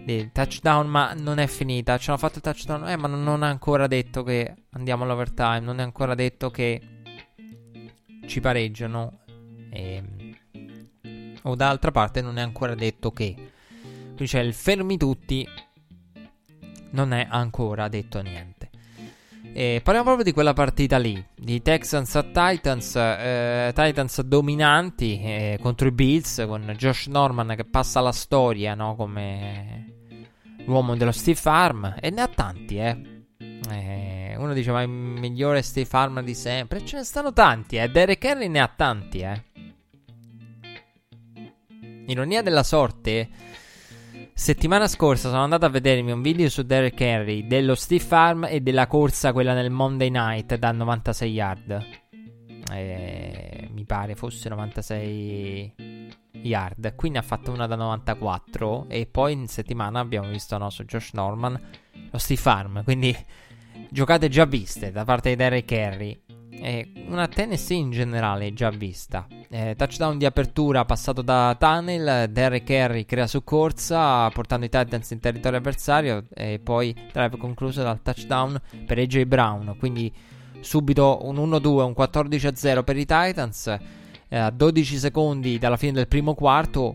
il touchdown, ma non è finita, ci hanno fatto il touchdown, ma non ha ancora detto che andiamo all'overtime, non è ancora detto che ci pareggiano o d'altra parte non è ancora detto che, qui c'è il fermi tutti, non è ancora detto niente. Parliamo proprio di quella partita lì, di Texans a Titans, Titans dominanti contro i Bills, con Josh Norman che passa la storia, no, come l'uomo dello stiff arm, e ne ha tanti uno dice ma il migliore stiff arm di sempre, ce ne stanno tanti, Derek Henry ne ha tanti, ironia della sorte. Settimana scorsa sono andato a vedermi un video su Derrick Henry dello stiff arm e della corsa, quella nel Monday Night da 96 yard, mi pare fosse 96 yard, qui ne ha fatta una da 94, e poi in settimana abbiamo visto il nostro Josh Norman, lo Steve Farm, quindi giocate già viste da parte di Derrick Henry. Una Tennessee in generale già vista, touchdown di apertura passato da Tunnel, Derrick Henry crea su corsa portando i Titans in territorio avversario, e poi drive concluso dal touchdown per AJ Brown, quindi subito un 1-2, un 14-0 per i Titans. A 12 secondi dalla fine del primo quarto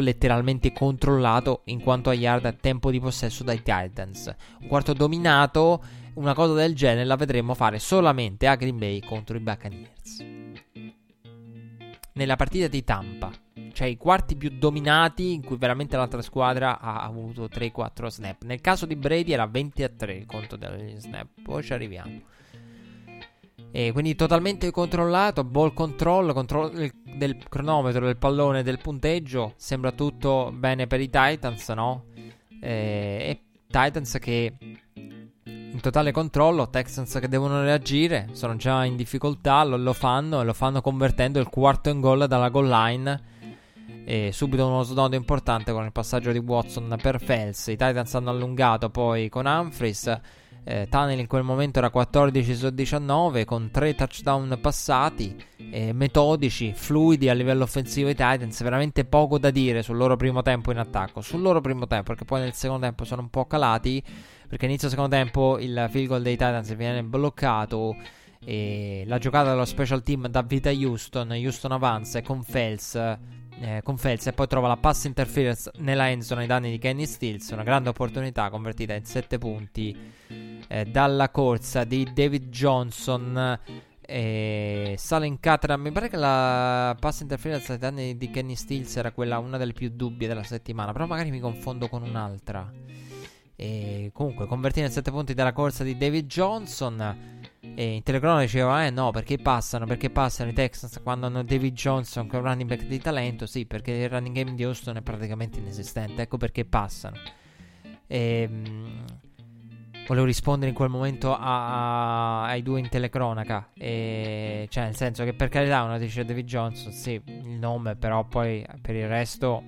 letteralmente controllato in quanto a yard a tempo di possesso dai Titans, un quarto dominato. Una cosa del genere la vedremo fare solamente a Green Bay contro i Buccaneers. Nella partita di Tampa, cioè i quarti più dominati in cui veramente l'altra squadra ha avuto 3-4 snap. Nel caso di Brady era 20-3 il conto degli snap, poi ci arriviamo. E quindi totalmente controllato, ball control, controllo del cronometro, del pallone, del punteggio. Sembra tutto bene per i Titans, no? E Titans che in totale controllo, Texans che devono reagire, sono già in difficoltà, lo fanno, e lo fanno convertendo il quarto in gol dalla goal line. E subito uno snodo importante con il passaggio di Watson per Fels. I Titans hanno allungato poi con Humphries. Tunnel in quel momento era 14/19 con 3 touchdown passati, metodici, fluidi a livello offensivo. I Titans veramente poco da dire sul loro primo tempo in attacco, sul loro primo tempo, perché poi nel secondo tempo sono un po' calati, perché inizio secondo tempo il field goal dei Titans viene bloccato e la giocata dello special team dà vita a Houston avanza e con Fels e poi trova la pass interference nella endzone ai danni di Kenny Stills, una grande opportunità convertita in 7 punti dalla corsa di David Johnson. Sale in cattedra, mi pare che la pass interference ai danni di Kenny Stills era quella, una delle più dubbie della settimana, però magari mi confondo con un'altra. Comunque convertita in 7 punti dalla corsa di David Johnson. E in telecronaca diceva no, perché passano i Texans quando hanno David Johnson che è un running back di talento. Sì, perché il running game di Houston è praticamente inesistente, ecco perché passano. Volevo rispondere in quel momento ai due in telecronaca, cioè nel senso che per carità uno dice David Johnson, sì, il nome, però poi per il resto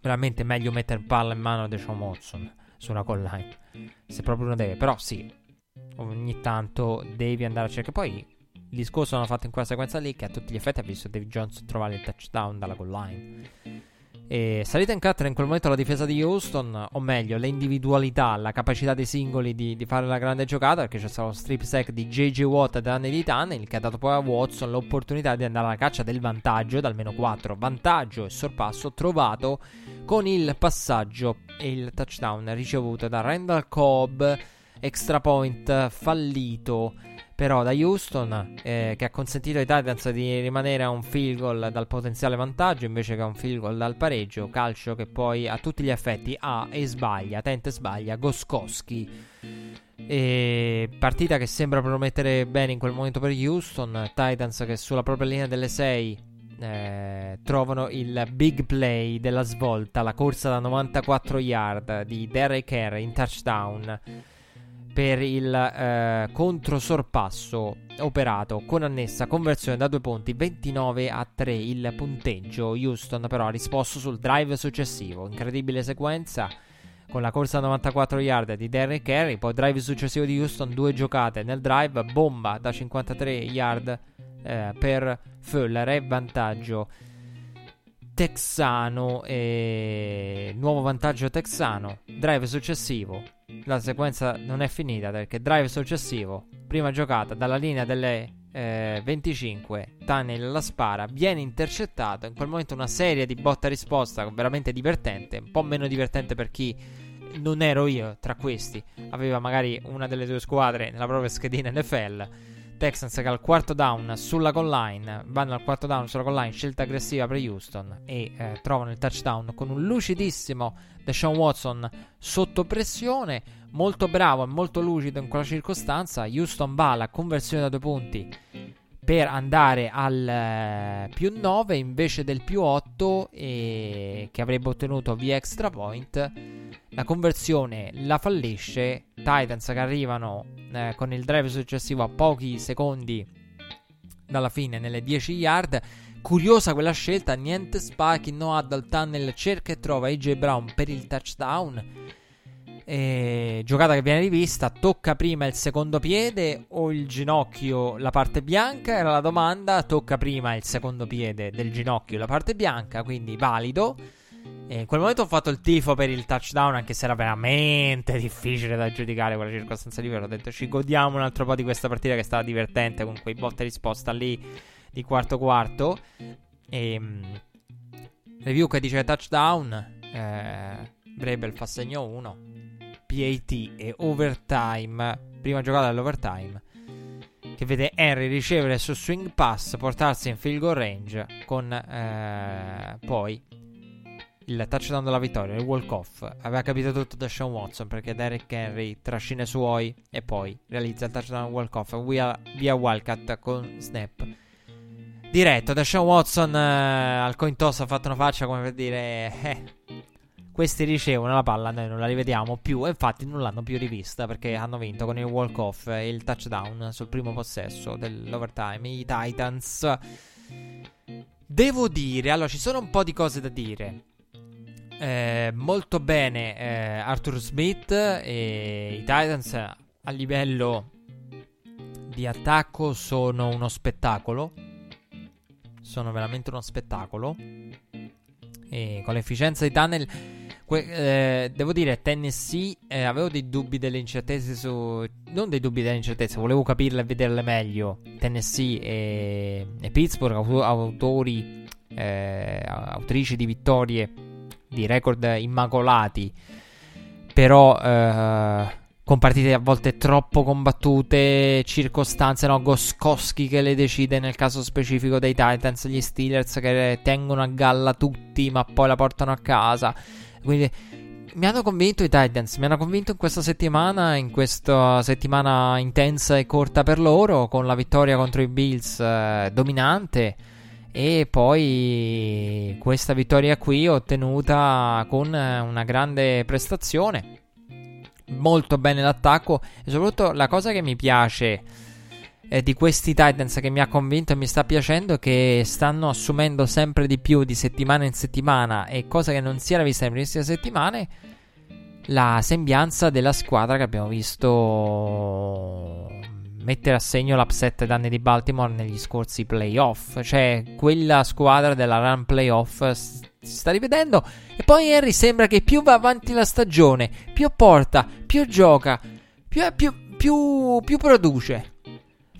veramente meglio mettere palla in mano a Deshaun Watson su una goal line se proprio uno deve, però sì, ogni tanto devi andare a cercare. Poi il discorso l'hanno fatto in quella sequenza lì, che a tutti gli effetti ha visto David Johnson trovare il touchdown dalla goal line. E salita in cattedra in quel momento la difesa di Houston, o meglio le individualità, la capacità dei singoli di fare la grande giocata, perché c'è stato lo strip sack di JJ Watt da anni di Tunnel, che ha dato poi a Watson l'opportunità di andare alla caccia del vantaggio da almeno 4, vantaggio e sorpasso trovato con il passaggio e il touchdown ricevuto da Randall Cobb. Extra point fallito però da Houston, che ha consentito ai Titans di rimanere a un field goal dal potenziale vantaggio invece che a un field goal dal pareggio. Calcio che poi a tutti gli effetti tenta e sbaglia Gostkowski. Partita che sembra promettere bene in quel momento per Houston. Titans che sulla propria linea delle 6 trovano il big play della svolta, la corsa da 94 yard di Derrick Henry in touchdown per il controsorpasso operato con annessa conversione da 2 punti, 29-3 il punteggio. Houston però ha risposto sul drive successivo, incredibile sequenza con la corsa a 94 yard di Derrick Henry, poi drive successivo di Houston, 2 giocate nel drive, bomba da 53 yard per Fuller e vantaggio texano, nuovo vantaggio texano. Drive successivo, la sequenza non è finita perché drive successivo, prima giocata dalla linea delle 25, Tunnel la spara, viene intercettato. In quel momento una serie di botta risposta veramente divertente, un po' meno divertente per chi non ero io tra questi, aveva magari una delle due squadre nella propria schedina NFL. Texans che al quarto down sulla goal line, vanno al quarto down sulla goal line, scelta aggressiva per Houston, e trovano il touchdown con un lucidissimo Deshaun Watson sotto pressione, molto bravo e molto lucido in quella circostanza. Houston va alla conversione da 2 punti per andare al più 9 invece del più 8 che avrebbe ottenuto via extra point. La conversione la fallisce, Titans che arrivano con il drive successivo a pochi secondi dalla fine nelle 10 yard, Curiosa quella scelta, niente spacchi, no ad al tunnel, cerca e trova AJ Brown per il touchdown. Giocata che viene rivista, tocca prima il secondo piede o il ginocchio, la parte bianca? Era la domanda, tocca prima il secondo piede del ginocchio, la parte bianca, quindi valido. E in quel momento ho fatto il tifo per il touchdown, anche se era veramente difficile da giudicare quella circostanza lì. Ho detto ci godiamo un altro po' di questa partita che è stata divertente con quei botta e risposta lì di quarto. Review che dice touchdown, Brebel fa segno 1, PAT e overtime, prima giocata dell'overtime, che vede Henry ricevere su swing pass, portarsi in field goal range con poi il touchdown della vittoria, il walk off. Aveva capito tutto da Sean Watson, perché Derrick Henry trascina suoi e poi realizza il touchdown walk off via wildcat con snap diretto. Deshaun Watson al coin toss ha fatto una faccia come per dire questi ricevono la palla, noi non la rivediamo più, e infatti non l'hanno più rivista perché hanno vinto con il walk off e il touchdown sul primo possesso dell'overtime i Titans. Devo dire, allora ci sono un po' di cose da dire. Molto bene Arthur Smith e i Titans a livello di attacco sono uno spettacolo. Sono veramente uno spettacolo. E con l'efficienza di Tunnel devo dire Tennessee, avevo dei dubbi, delle incertezze su... Non dei dubbi, delle incertezze, volevo capirle e vederle meglio. Tennessee e Pittsburgh, autrici di vittorie, di record immacolati, però con partite a volte troppo combattute, circostanze, no, Gostkowski che le decide nel caso specifico dei Titans, gli Steelers che tengono a galla tutti ma poi la portano a casa. Quindi mi hanno convinto i Titans, mi hanno convinto in questa settimana, intensa e corta per loro, con la vittoria contro i Bills dominante, e poi questa vittoria qui ottenuta con una grande prestazione. Molto bene l'attacco, e soprattutto la cosa che mi piace di questi Titans, che mi ha convinto e mi sta piacendo, è che stanno assumendo sempre di più di settimana in settimana, e cosa che non si era vista nelle prime settimane, la sembianza della squadra che abbiamo visto mettere a segno l'upset danni di Baltimore negli scorsi playoff. Cioè quella squadra della run playoff si sta rivedendo, e poi Henry sembra che più va avanti la stagione più porta, più gioca, più produce.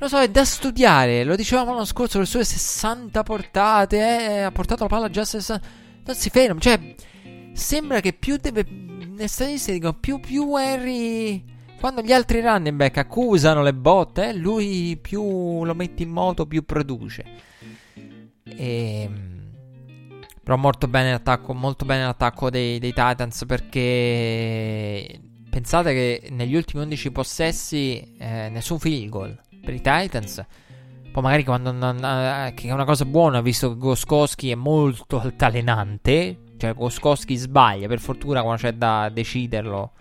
Lo so, è da studiare, lo dicevamo l'anno scorso con le sue 60 portate, ha portato la palla già a 60, non si ferma. Cioè sembra che più deve, le statistiche dicono più Henry, quando gli altri running back accusano le botte, lui più lo mette in moto, più produce. Però molto bene l'attacco dei Titans, perché pensate che negli ultimi 11 possessi nessun field goal per i Titans. Poi magari che è una cosa buona, visto che Gostkowski è molto altalenante, cioè Gostkowski sbaglia, per fortuna quando c'è da deciderlo,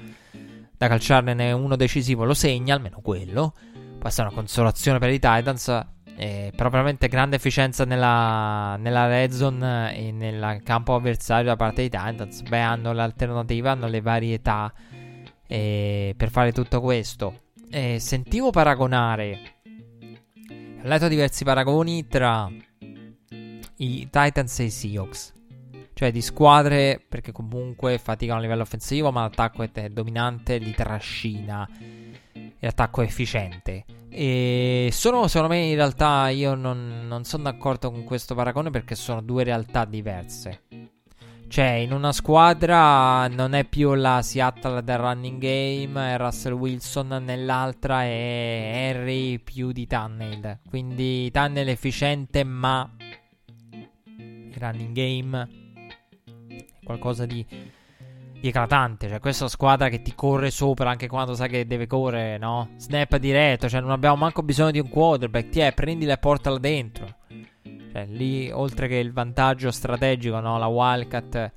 da calciarne uno decisivo lo segna, almeno quello. Questa è una consolazione per i Titans. Però veramente grande efficienza nella red zone e nel campo avversario da parte dei Titans. Beh, hanno l'alternativa, hanno le varietà per fare tutto questo. Sentivo paragonare, ho letto diversi paragoni tra i Titans e i Seahawks, cioè di squadre, perché comunque faticano a livello offensivo, ma l'attacco è dominante, li trascina, l'attacco è efficiente. E sono, secondo me, in realtà io non sono d'accordo con questo paragone, perché sono due realtà diverse. Cioè in una squadra non è più la Seattle del running game e Russell Wilson, nell'altra è Henry più di Tunnel. Quindi Tunnel è efficiente, ma il running game è qualcosa di eclatante. Cioè questa squadra che ti corre sopra anche quando sai che deve correre, no? Snap diretto, cioè non abbiamo manco bisogno di un quarterback, prendila e portala dentro. Cioè lì, oltre che il vantaggio strategico, no, la wildcat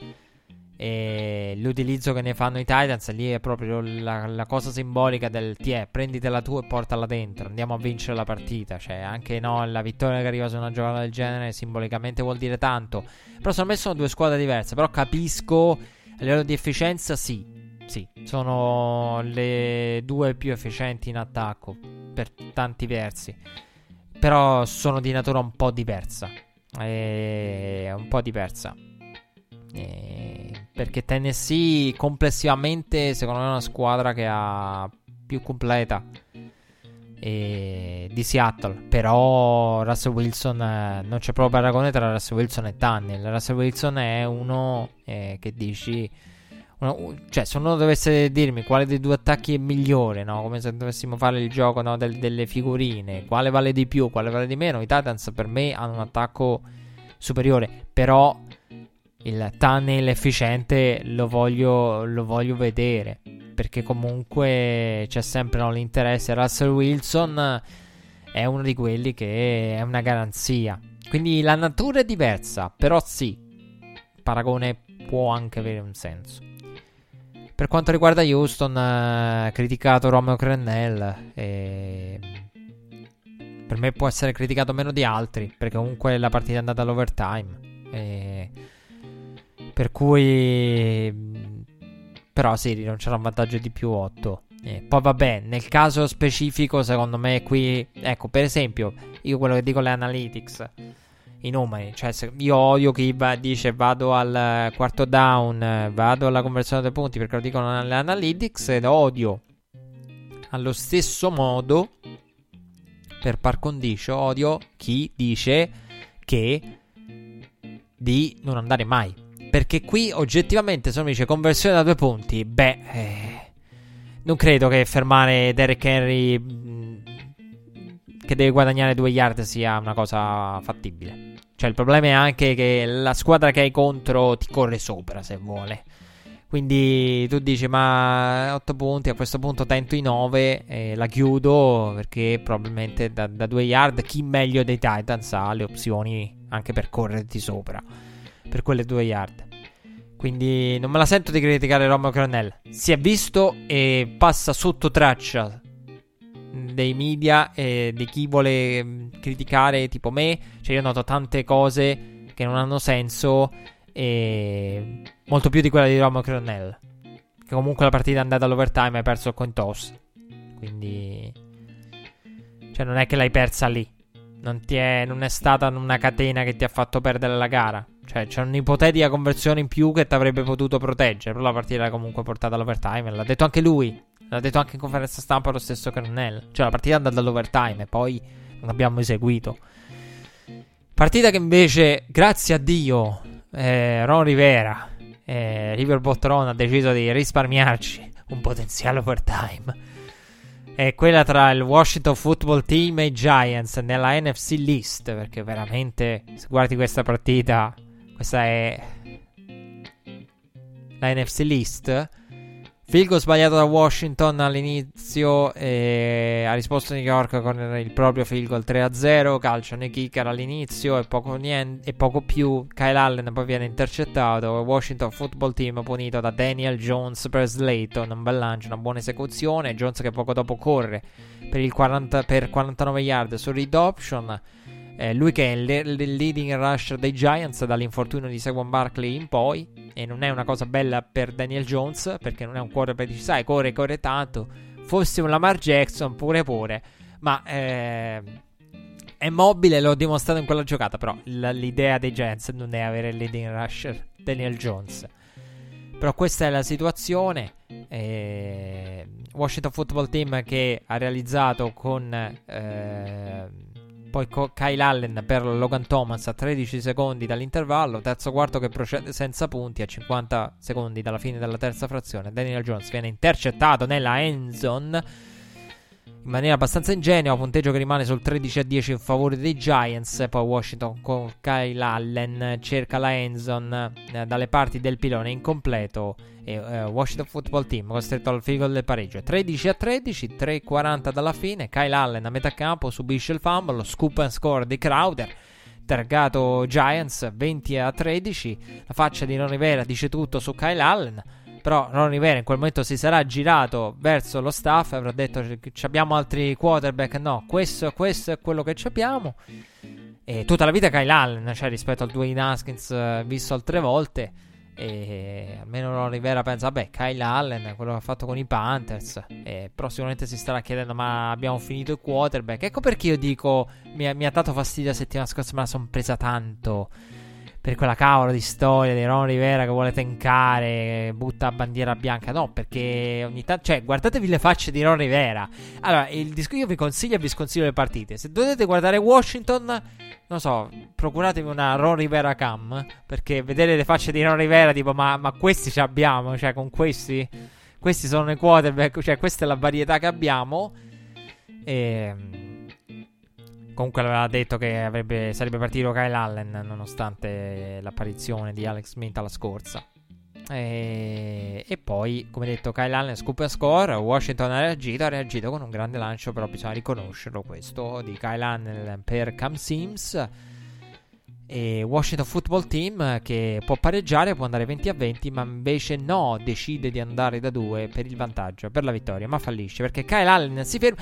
e l'utilizzo che ne fanno i Titans lì è proprio la cosa simbolica del tiè, prenditela tu e portala dentro, andiamo a vincere la partita, cioè anche no, la vittoria che arriva su una giocata del genere simbolicamente vuol dire tanto. Però secondo me sono due squadre diverse, però capisco a livello di efficienza sì, sono le due più efficienti in attacco per tanti versi, però sono di natura un po' diversa, perché Tennessee complessivamente secondo me è una squadra che ha più completa di Seattle, però Russell Wilson non c'è proprio paragone tra Russell Wilson e Tannehill. Russell Wilson è uno che dici cioè se uno dovesse dirmi quale dei due attacchi è migliore, no? Come se dovessimo fare il gioco, no? Delle figurine, quale vale di più, quale vale di meno, i Titans per me hanno un attacco superiore, però il tunnel efficiente lo voglio vedere, perché comunque c'è sempre, no, l'interesse. Russell Wilson è uno di quelli che è una garanzia, quindi la natura è diversa, però sì, il paragone può anche avere un senso. Per quanto riguarda Houston, criticato Romeo Crennel, per me può essere criticato meno di altri, perché comunque la partita è andata all'overtime, per cui però sì, non c'era un vantaggio di più 8. Poi vabbè, nel caso specifico secondo me qui, ecco, per esempio io quello che dico le analytics, i numeri, cioè io odio chi dice vado al quarto down, vado alla conversione dei punti, perché lo dicono le analytics, ed odio allo stesso modo, per par condicio, odio chi dice che di non andare mai, perché qui oggettivamente se uno dice conversione da 2 punti, non credo che fermare Derrick Henry che deve guadagnare 2 yard sia una cosa fattibile. Cioè il problema è anche che la squadra che hai contro ti corre sopra se vuole, quindi tu dici ma 8 punti a questo punto, tento i 9 e la chiudo, perché probabilmente da 2 yard chi meglio dei Titans ha le opzioni anche per correrti sopra per quelle 2 yard. Quindi non me la sento di criticare Romeo Crennel, si è visto e passa sotto traccia dei media e di chi vuole criticare tipo me. Cioè io noto tante cose che non hanno senso, e molto più di quella di Romeo Crennel, che comunque la partita è andata all'overtime e hai perso il coin toss, quindi cioè non è che l'hai persa lì, non è stata una catena che ti ha fatto perdere la gara. Cioè c'è un'ipotetica conversione in più che ti avrebbe potuto proteggere, però la partita l'ha comunque portata all'overtime, l'ha detto anche lui, l'ha detto anche in conferenza stampa lo stesso Crennel. Cioè la partita è andata all'overtime e poi non abbiamo eseguito. Partita che invece, grazie a Dio, Ron Rivera, Riverbot Ron, ha deciso di risparmiarci un potenziale overtime, è quella tra il Washington Football Team e i Giants nella NFC List, perché veramente se guardi questa partita, questa è la NFC List. Field goal sbagliato da Washington all'inizio, ha risposto New York con il proprio field goal 3-0, calcio nei kicker all'inizio e poco più, Kyle Allen poi viene intercettato, Washington Football Team punito da Daniel Jones per Slayton, un bel lancio, una buona esecuzione, Jones che poco dopo corre per 49 yard su read option. Lui che è il leading rusher dei Giants dall'infortunio di Saquon Barkley in poi, e non è una cosa bella per Daniel Jones, perché non è un quarterback che sai corre tanto, fosse un Lamar Jackson pure, ma è mobile, l'ho dimostrato in quella giocata, però l'idea dei Giants non è avere il leading rusher Daniel Jones. Però questa è la situazione. Washington Football Team che ha realizzato con poi Kyle Allen per Logan Thomas a 13 secondi dall'intervallo, terzo quarto che procede senza punti a 50 secondi dalla fine della terza frazione, Daniel Jones viene intercettato nella end zone in maniera abbastanza ingenua, punteggio che rimane sul 13-10 in favore dei Giants. Poi Washington con Kyle Allen cerca la end zone dalle parti del pilone, incompleto, e Washington Football Team costretto al field goal del pareggio, 13-13, 3:40 dalla fine, Kyle Allen a metà campo subisce il fumble, lo scoop and score di Crowder, targato Giants 20-13. La faccia di Ron Rivera dice tutto su Kyle Allen, però Ron Rivera in quel momento si sarà girato verso lo staff e avrà detto: abbiamo altri quarterback? No, questo è quello che abbiamo. E tutta la vita Kyle Allen, cioè rispetto al Dwayne Haskins visto altre volte, e almeno Ron Rivera pensa: vabbè, Kyle Allen, quello che ha fatto con i Panthers, però sicuramente si starà chiedendo: ma abbiamo finito il quarterback? Ecco perché io dico mi ha dato fastidio la settimana scorsa, me la sono presa tanto per quella cavolo di storia di Ron Rivera che vuole tankare, butta bandiera bianca. No, perché ogni tanto, cioè, guardatevi le facce di Ron Rivera. Allora, io vi consiglio e vi sconsiglio le partite. Se dovete guardare Washington, non so, procuratevi una Ron Rivera cam, perché vedere le facce di Ron Rivera tipo ma questi ci abbiamo, cioè con questi sono i quarterback, cioè questa è la varietà che abbiamo. E comunque aveva detto che sarebbe partito Kyle Allen nonostante l'apparizione di Alex Smith alla scorsa. E poi, come detto, Kyle Allen scoop e score. Washington ha reagito con un grande lancio, però bisogna riconoscerlo questo, di Kyle Allen per Cam Sims. E Washington Football Team, che può pareggiare, può andare 20-20, ma invece no, decide di andare da 2 per il vantaggio, per la vittoria, ma fallisce perché Kyle Allen si ferma.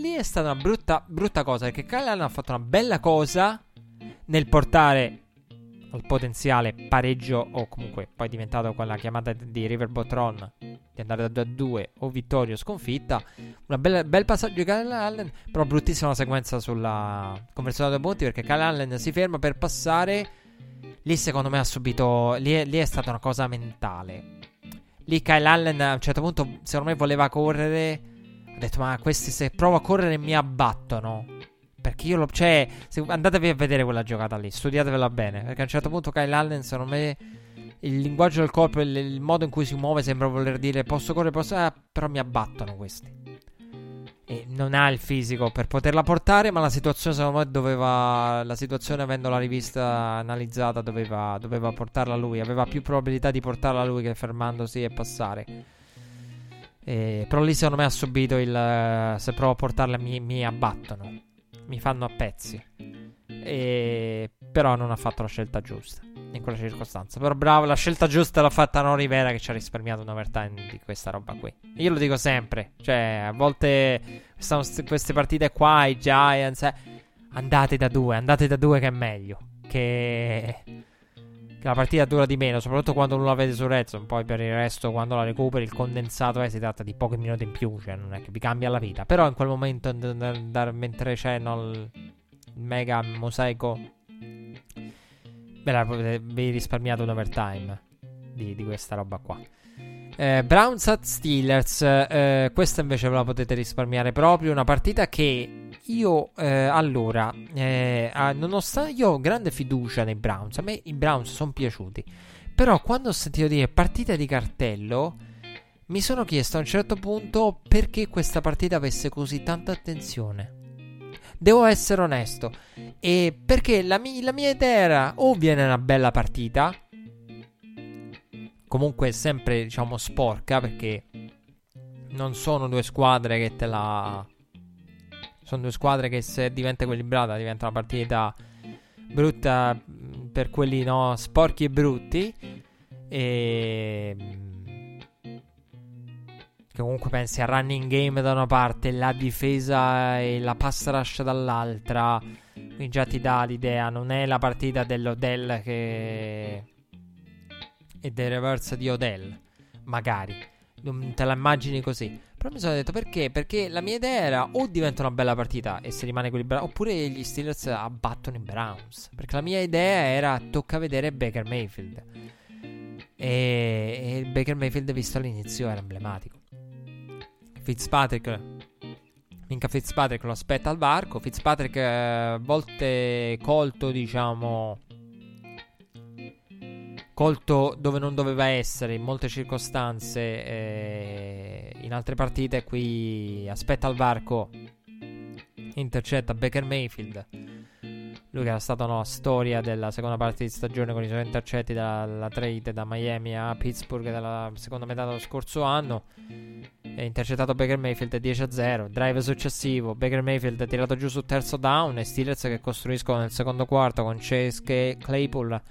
Lì è stata una brutta cosa, perché Kyle Allen ha fatto una bella cosa nel portare al potenziale pareggio, o comunque poi è diventato quella chiamata di River Botron di andare da 2 o vittoria o sconfitta, una bel passaggio di Kyle Allen, però bruttissima la sequenza sulla conversione da 2 punti, perché Kyle Allen si ferma per passare. Lì secondo me ha subito, lì è stata una cosa mentale. Lì Kyle Allen a un certo punto secondo me voleva correre, ha detto: ma questi se provo a correre mi abbattono. Perché andatevi a vedere quella giocata lì, studiatevela bene, perché a un certo punto Kyle Allen, secondo me, il linguaggio del corpo e il modo in cui si muove sembra voler dire: posso correre, però mi abbattono questi. E non ha il fisico per poterla portare, ma la situazione secondo me la situazione, avendo la rivista analizzata, doveva portarla lui, aveva più probabilità di portarla lui che fermandosi e passare. Però lì secondo me ha subito il: se provo a portarla mi abbattono, mi fanno a pezzi. Però non ha fatto la scelta giusta in quella circostanza. Però bravo, la scelta giusta l'ha fatta Ron Rivera, che ci ha risparmiato un overtime di questa roba qui. Io lo dico sempre, cioè a volte queste partite qua, i Giants, andate da due che è meglio, che la partita dura di meno, soprattutto quando non la vede su Redson. Poi per il resto, quando la recuperi, il condensato si tratta di pochi minuti in più, cioè non è che vi cambia la vita. Però in quel momento, mentre c'è il mega mosaico, vi risparmiate un overtime di questa roba qua. Browns at Steelers, questa invece ve la potete risparmiare proprio. Una partita che io ho grande fiducia nei Browns. A me i Browns sono piaciuti, però quando ho sentito dire partita di cartello mi sono chiesto a un certo punto perché questa partita avesse così tanta attenzione. Devo essere onesto, e perché la mia idea era: o viene una bella partita, comunque sempre diciamo sporca, perché non sono due squadre che te la... Sono due squadre che, se diventa equilibrata, diventa una partita brutta per quelli, no, sporchi e brutti, che comunque pensi al running game da una parte, la difesa e la pass rush dall'altra. Quindi già ti dà l'idea, non è la partita dell'Odell e del reverse di Odell, magari non te la immagini così. Però mi sono detto: perché? Perché la mia idea era: o diventa una bella partita e si rimane equilibrata, oppure gli Steelers abbattono i Browns. Perché la mia idea era: tocca vedere Baker Mayfield. E Baker Mayfield, visto all'inizio, era emblematico. Fitzpatrick lo aspetta al varco. Fitzpatrick volte colto, diciamo, colto dove non doveva essere in molte circostanze, in altre partite. Qui aspetta al varco, intercetta Baker Mayfield, lui che era stato la storia della seconda parte di stagione con i suoi intercetti dalla trade da Miami a Pittsburgh della seconda metà dello scorso anno. è intercettato Baker Mayfield 10-0. Drive successivo, Baker Mayfield è tirato giù sul terzo down e Steelers che costruiscono nel secondo quarto con Chase Claypool e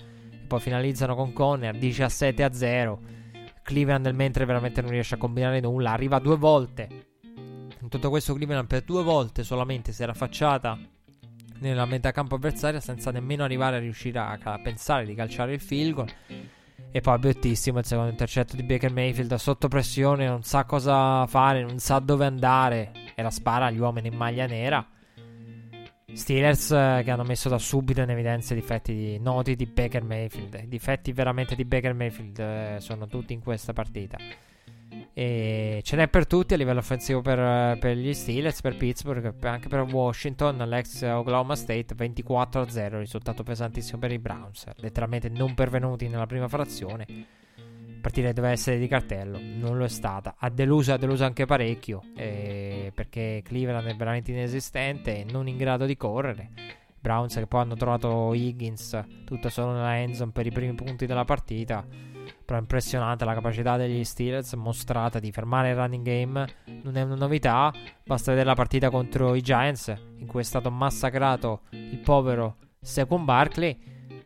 poi finalizzano con Conner 17-0. Cleveland nel mentre veramente non riesce a combinare nulla, arriva due volte. In tutto questo Cleveland per due volte solamente si era affacciata nella metà campo avversaria senza nemmeno arrivare a riuscire a pensare di calciare il field goal. E poi bruttissimo il secondo intercetto di Baker Mayfield, sotto pressione, non sa cosa fare, non sa dove andare e la spara agli uomini in maglia nera. Steelers che hanno messo da subito in evidenza i difetti noti di Baker Mayfield. I difetti veramente di Baker Mayfield sono tutti in questa partita e ce n'è per tutti a livello offensivo per gli Steelers, per Pittsburgh, anche per Washington, l'ex Oklahoma State 24-0, risultato pesantissimo per i Browns, letteralmente non pervenuti nella prima frazione. Partita doveva essere di cartello, non lo è stata, ha deluso anche parecchio perché Cleveland è veramente inesistente e non in grado di correre. Browns che poi hanno trovato Higgins tutto solo nella endzone per i primi punti della partita, però impressionante la capacità degli Steelers mostrata di fermare il running game. Non è una novità, basta vedere la partita contro i Giants in cui è stato massacrato il povero Saquon Barkley.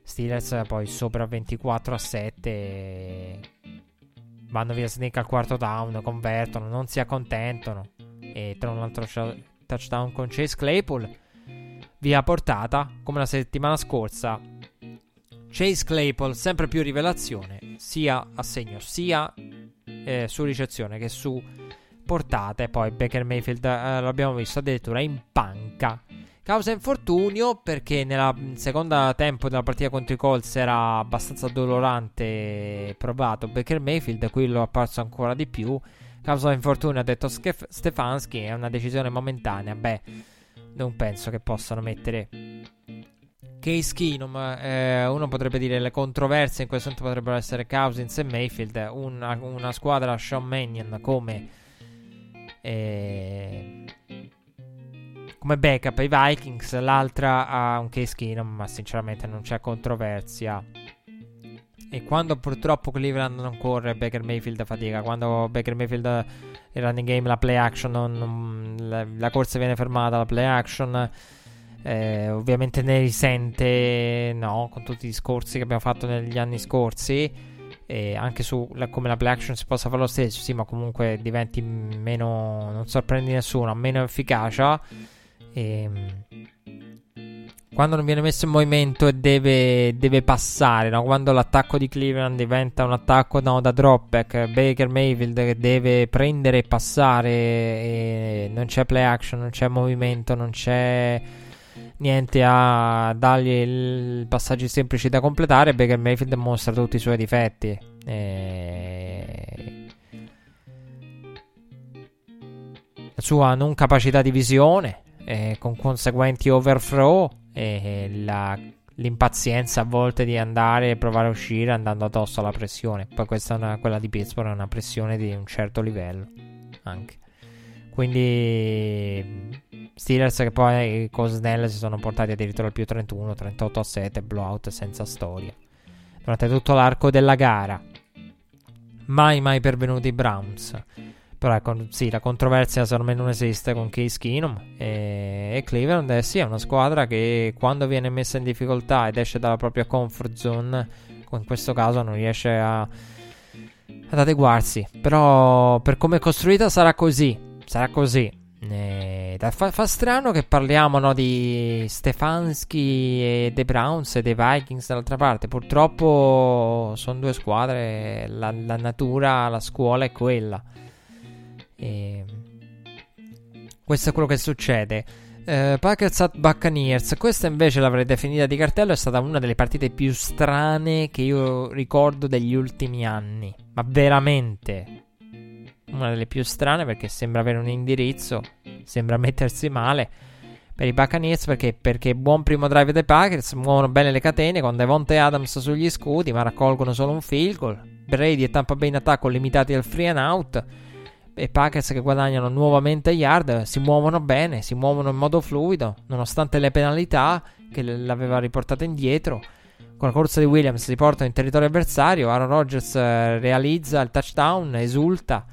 Steelers poi sopra 24-7, vanno via Snake al quarto down, convertono, non si accontentano e tra un altro touchdown con Chase Claypool. Via portata come la settimana scorsa, Chase Claypool sempre più rivelazione sia a segno sia su ricezione che su portate. Poi Baker Mayfield l'abbiamo visto addirittura in panca, causa infortunio, perché nella seconda tempo della partita contro i Colts era abbastanza dolorante provato Baker Mayfield, qui lo è apparso ancora di più. Causa infortunio, ha detto Stefanski, è una decisione momentanea. Beh, non penso che possano mettere Case Keenum. Uno potrebbe dire le controversie in questo momento potrebbero essere Cousins e Mayfield, una squadra Sean Mannion come backup ai Vikings, l'altra ha un Case Keenum, ma sinceramente non c'è controversia. E quando purtroppo Cleveland non corre, Baker Mayfield fatica. Quando Baker Mayfield il running game, la play action la corsa viene fermata, la play action ovviamente ne risente, no, con tutti i discorsi che abbiamo fatto negli anni scorsi e anche su come la play action si possa fare lo stesso, sì, ma comunque diventi meno, non sorprendi nessuno, ha meno efficacia. E quando non viene messo in movimento e deve passare, no? Quando l'attacco di Cleveland diventa un attacco da dropback, Baker Mayfield che deve prendere e passare e non c'è play action, non c'è movimento, non c'è niente a dargli passaggi semplici da completare. Baker Mayfield mostra tutti i suoi difetti e la sua non capacità di visione con conseguenti overthrow e l'impazienza a volte di andare e provare a uscire andando addosso alla pressione. Poi questa è quella di Pittsburgh, è una pressione di un certo livello anche, quindi Steelers che poi con Snell si sono portati addirittura al più 31, 38-7, blowout senza storia durante tutto l'arco della gara. Mai pervenuti i Browns, però ecco, sì, la controversia secondo me non esiste con Case Keenum e Cleveland sì, è una squadra che quando viene messa in difficoltà ed esce dalla propria comfort zone, in questo caso non riesce ad adeguarsi, però per come è costruita sarà così. Fa strano che parliamo, no, di Stefanski e dei Browns e dei Vikings dall'altra parte. Purtroppo sono due squadre, la natura, la scuola è quella. Questo è quello che succede. Packers at Buccaneers, questa invece l'avrei definita di cartello, è stata una delle partite più strane che io ricordo degli ultimi anni, ma veramente una delle più strane, perché sembra avere un indirizzo, sembra mettersi male per i Buccaneers, perché buon primo drive dei Packers, muovono bene le catene con Devontae Adams sugli scudi ma raccolgono solo un field goal. Brady e Tampa Bay in attacco limitati al free and out e Packers che guadagnano nuovamente yard, si muovono bene, si muovono in modo fluido nonostante le penalità che l'aveva riportata indietro. Con la corsa di Williams si portano in territorio avversario, Aaron Rodgers realizza il touchdown, esulta,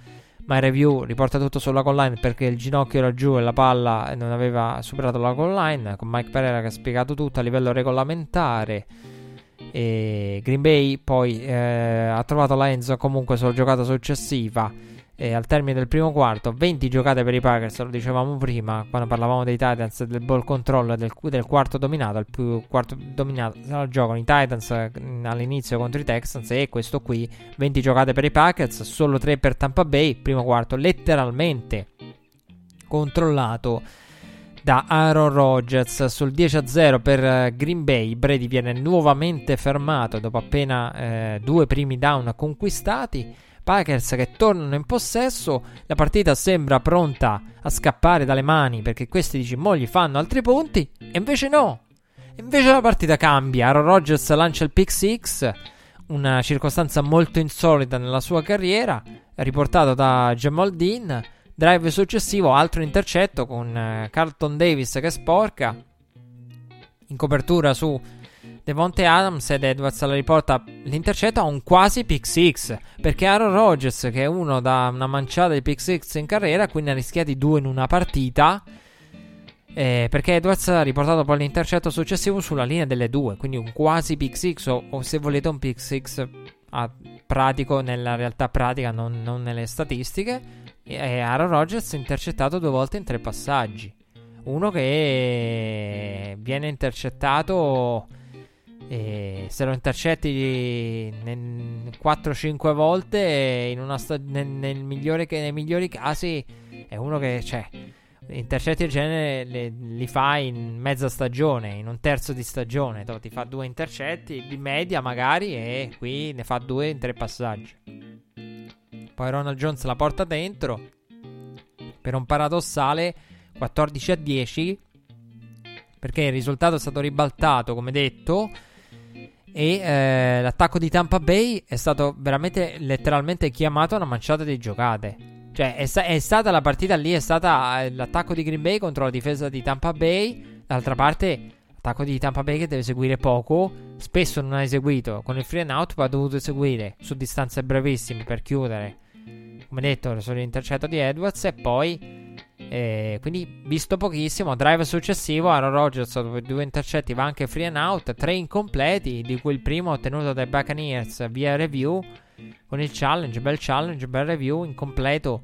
ma il review riporta tutto sulla goal line perché il ginocchio era giù e la palla non aveva superato la goal line, con Mike Pereira che ha spiegato tutto a livello regolamentare. E Green Bay poi ha trovato la end zone comunque sulla giocata successiva, e al termine del primo quarto 20 giocate per i Packers, lo dicevamo prima quando parlavamo dei Titans, del ball control, del quarto dominato. Il più quarto dominato se lo giocano i Titans all'inizio contro i Texans, e questo qui 20 giocate per i Packers, solo 3 per Tampa Bay. Primo quarto letteralmente controllato da Aaron Rodgers. Sul 10-0 per Green Bay, Brady viene nuovamente fermato dopo appena 2 primi down conquistati. Packers che tornano in possesso, la partita sembra pronta a scappare dalle mani perché questi dici mo gli fanno altri punti, e invece no, invece la partita cambia. Aaron Rodgers lancia il pick six, una circostanza molto insolita nella sua carriera, riportato da Jamal Dean. Drive successivo, altro intercetto con Carlton Davis che sporca in copertura su Devontae Adams, ed Edwards alla riporta l'intercetto a un quasi pick six, perché Aaron Rodgers, che è uno da una manciata di pick six in carriera, quindi ha rischiati 2 in una partita, perché Edwards ha riportato poi l'intercetto successivo sulla linea delle 2, quindi un quasi pick six, o se volete un pick six a pratico nella realtà pratica, non nelle statistiche. E Aaron Rodgers intercettato 2 volte in 3 passaggi, uno che viene intercettato, se lo intercetti 4-5 volte in una nei migliori casi, è uno che intercetti del genere li fa in mezza stagione, in un terzo di stagione ti fa 2 intercetti di media magari, e qui ne fa 2 in 3 passaggi. Poi Ronald Jones la porta dentro per un paradossale 14-10, perché il risultato è stato ribaltato come detto, e l'attacco di Tampa Bay è stato veramente letteralmente chiamato una manciata di giocate. È stata la partita lì, è stata l'attacco di Green Bay contro la difesa di Tampa Bay. D'altra parte attacco di Tampa Bay che deve seguire poco, spesso non ha eseguito, con il free and out ha dovuto eseguire su distanze brevissime per chiudere, come detto sull'intercetto di Edwards, e poi quindi visto pochissimo. Drive successivo Aaron Rodgers dopo 2 intercetti va anche free and out, 3 incompleti, di cui il primo ottenuto dai Buccaneers via review con il challenge, bel review incompleto.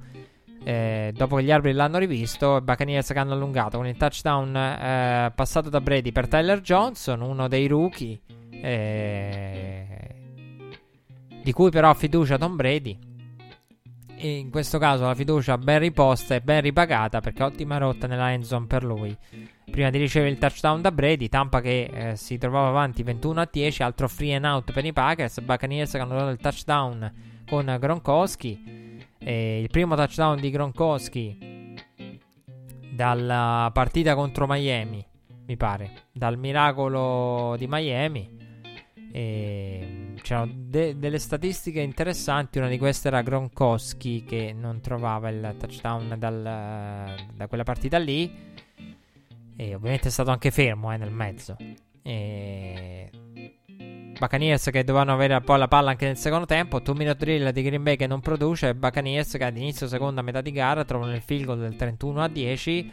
Dopo che gli arbitri l'hanno rivisto, Buccaneers che hanno allungato con il touchdown passato da Brady per Tyler Johnson, uno dei rookie di cui però ha fiducia Tom Brady, e in questo caso la fiducia ben riposta e ben ripagata, perché ottima rotta nella end zone per lui prima di ricevere il touchdown da Brady. Tampa che si trovava avanti 21-10, altro free and out per i Packers. Buccaneers che hanno dato il touchdown con Gronkowski, il primo touchdown di Gronkowski dalla partita contro Miami, mi pare, dal miracolo di Miami. C'erano delle statistiche interessanti, una di queste era Gronkowski che non trovava il touchdown da quella partita lì, e ovviamente è stato anche fermo nel mezzo. Buccaneers che dovevano avere poi la palla anche nel secondo tempo, 2-minute drill di Green Bay che non produce, e Buccaneers che ad inizio seconda metà di gara trovano il field goal del 31-10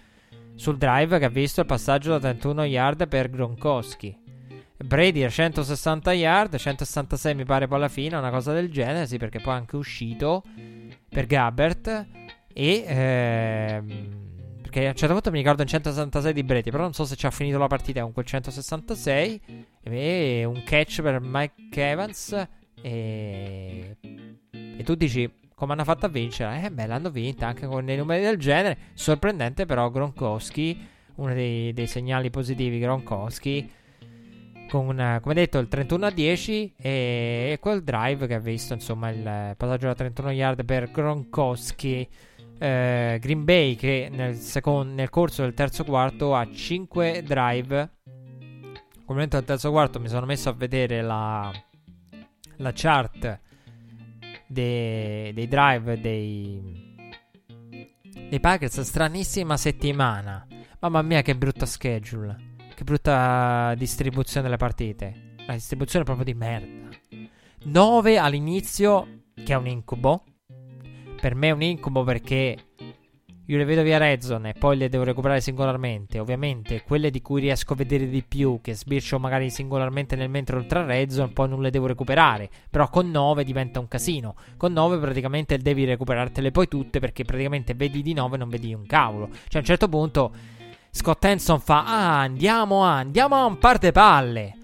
sul drive che ha visto il passaggio da 31 yard per Gronkowski. Brady 160 yard, 166 mi pare poi alla fine, una cosa del genere, sì, perché poi è anche uscito per Gabbert, e perché a un certo punto mi ricordo un 166 di Brady, però non so se ci ha finito la partita con quel 166, e un catch per Mike Evans, e tu dici come hanno fatto a vincere? L'hanno vinta anche con dei numeri del genere. Sorprendente però Gronkowski, uno dei segnali positivi Gronkowski, con come detto il 31-10 e quel drive che ha visto insomma il passaggio da 31 yard per Gronkowski. Green Bay che nel corso del terzo quarto ha 5 drive. Al momento del terzo quarto mi sono messo a vedere la chart dei drive dei Packers. Stranissima settimana, mamma mia che brutta schedule, che brutta distribuzione delle partite, la distribuzione proprio di merda. 9 all'inizio, che è un incubo, per me è un incubo, perché io le vedo via red zone e poi le devo recuperare singolarmente. Ovviamente quelle di cui riesco a vedere di più, che sbircio magari singolarmente nel mentre oltre a red zone, poi non le devo recuperare. Però con 9 diventa un casino. Con 9 praticamente devi recuperartele poi tutte, perché praticamente vedi di 9 non vedi un cavolo. Cioè a un certo punto Scott Hanson fa: andiamo a un parte palle,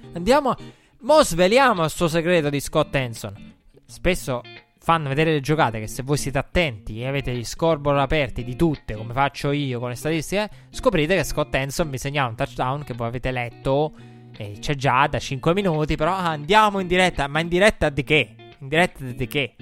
mo sveliamo il suo segreto di Scott Hanson. Spesso fanno vedere le giocate che, se voi siete attenti e avete gli scoreboard aperti di tutte, come faccio io con le statistiche, scoprite che Scott Hanson vi segnala un touchdown che voi avete letto e c'è già da 5 minuti, però andiamo in diretta. Ma in diretta di che? In diretta di che?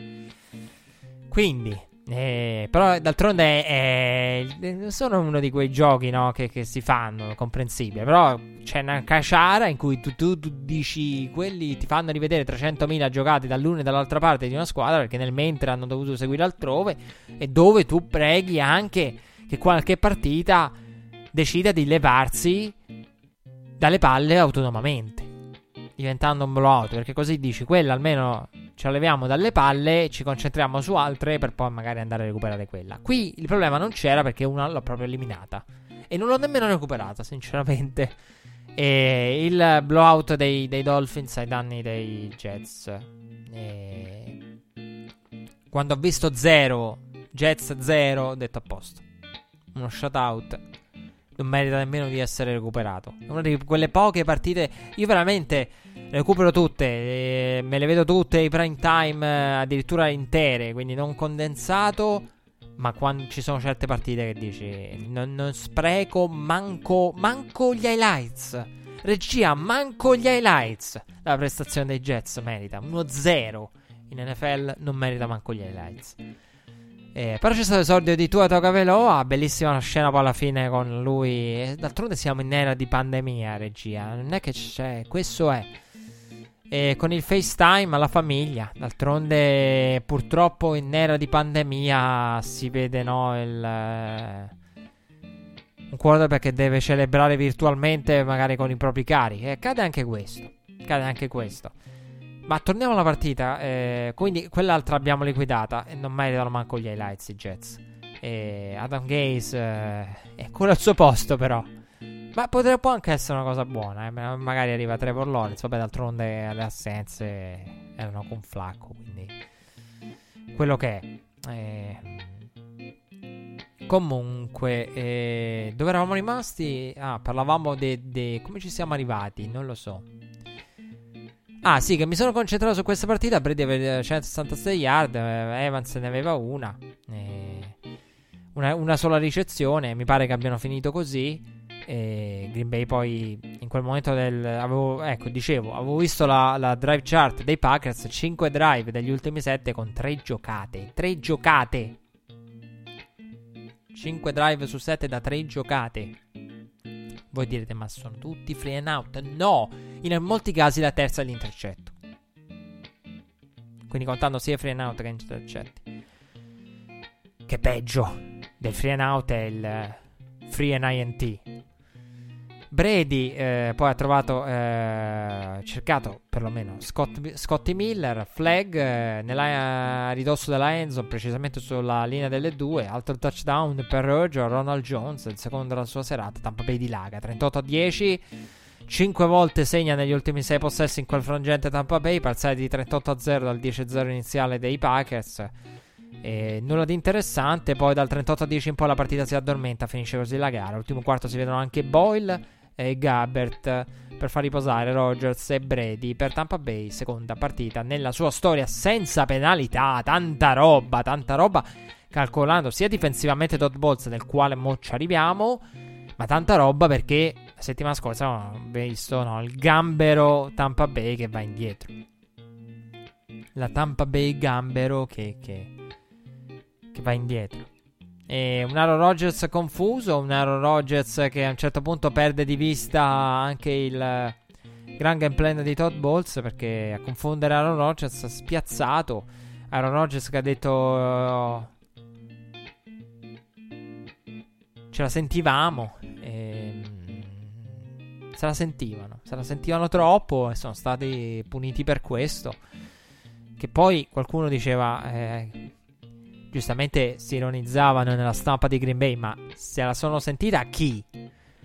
Quindi però d'altronde sono uno di quei giochi, no, che si fanno, comprensibile. Però c'è una caciara in cui tu dici, quelli ti fanno rivedere 300.000 giocate dall'una e dall'altra parte di una squadra, perché nel mentre hanno dovuto seguire altrove, e dove tu preghi anche che qualche partita decida di levarsi dalle palle autonomamente, diventando un blowout, perché così dici, quella almeno ci alleviamo dalle palle, ci concentriamo su altre per poi magari andare a recuperare quella. Qui il problema non c'era, perché una l'ho proprio eliminata e non l'ho nemmeno recuperata sinceramente. E il blowout dei Dolphins ai danni dei Jets, e quando ho visto 0 Jets 0 ho detto a posto, uno shutout, non merita nemmeno di essere recuperato. È una di quelle poche partite, io veramente recupero tutte, me le vedo tutte, i prime time addirittura intere, quindi non condensato. Ma quando ci sono certe partite che dici, non spreco manco gli highlights. Regia, manco gli highlights. La prestazione dei Jets merita 1-0 in NFL, non merita manco gli highlights. Però c'è stato l'esordio di Tua Tagovailoa, bellissima scena poi alla fine con lui. D'altronde siamo in era di pandemia, regia, non è che c'è, questo è. Con il FaceTime alla famiglia, d'altronde purtroppo in era di pandemia si vede, no, un quarterback che deve celebrare virtualmente magari con i propri cari, e accade anche questo. Ma torniamo alla partita, quindi quell'altra abbiamo liquidata e non meritano manco gli highlights i Jets. Adam Gaze è ancora al suo posto, però. Ma potrebbe anche essere una cosa buona, magari arriva Trevor Lawrence. Vabbè, d'altronde le assenze erano con Flacco, quindi quello che è. Comunque, dove eravamo rimasti? Parlavamo di come ci siamo arrivati, non lo so. Sì, che mi sono concentrato su questa partita. Brady aveva 166 yard, Evans ne aveva una sola ricezione, mi pare che abbiano finito così. E Green Bay poi in quel momento avevo visto la drive chart dei Packers, 5 drive degli ultimi 7 con 3 giocate, 5 drive su 7 da 3 giocate. Voi direte, ma sono tutti free and out? No, in molti casi la terza è l'intercetto, quindi contando sia free and out che intercetti, che peggio del free and out è il free and INT. Brady poi ha trovato, cercato perlomeno Scotty Miller, flag nella ridosso della end zone, precisamente sulla linea delle 2. Altro touchdown per Rodgers, Ronald Jones, il secondo della sua serata. Tampa Bay dilaga, 38-10, 5 volte segna negli ultimi 6 possessi in quel frangente Tampa Bay, parziale di 38-0 dal 10-0 iniziale dei Packers. Nulla di interessante. Poi dal 38-10 in poi la partita si addormenta, finisce così la gara. L'ultimo quarto si vedono anche Boyle e Gabbert per far riposare Rodgers e Brady. Per Tampa Bay, seconda partita nella sua storia senza penalità. Tanta roba, calcolando sia difensivamente dot balls, del quale mo ci arriviamo, ma tanta roba, perché la settimana scorsa abbiamo visto, no, il gambero Tampa Bay che va indietro, la Tampa Bay gambero che va indietro. E un Aaron Rodgers confuso, un Aaron Rodgers che a un certo punto perde di vista anche il gran game plan di Todd Bowles, perché a confondere Aaron Rodgers spiazzato, Aaron Rodgers che ha detto ce la sentivamo, se la sentivano troppo e sono stati puniti per questo. Che poi qualcuno diceva giustamente si ironizzavano nella stampa di Green Bay, ma se la sono sentita chi?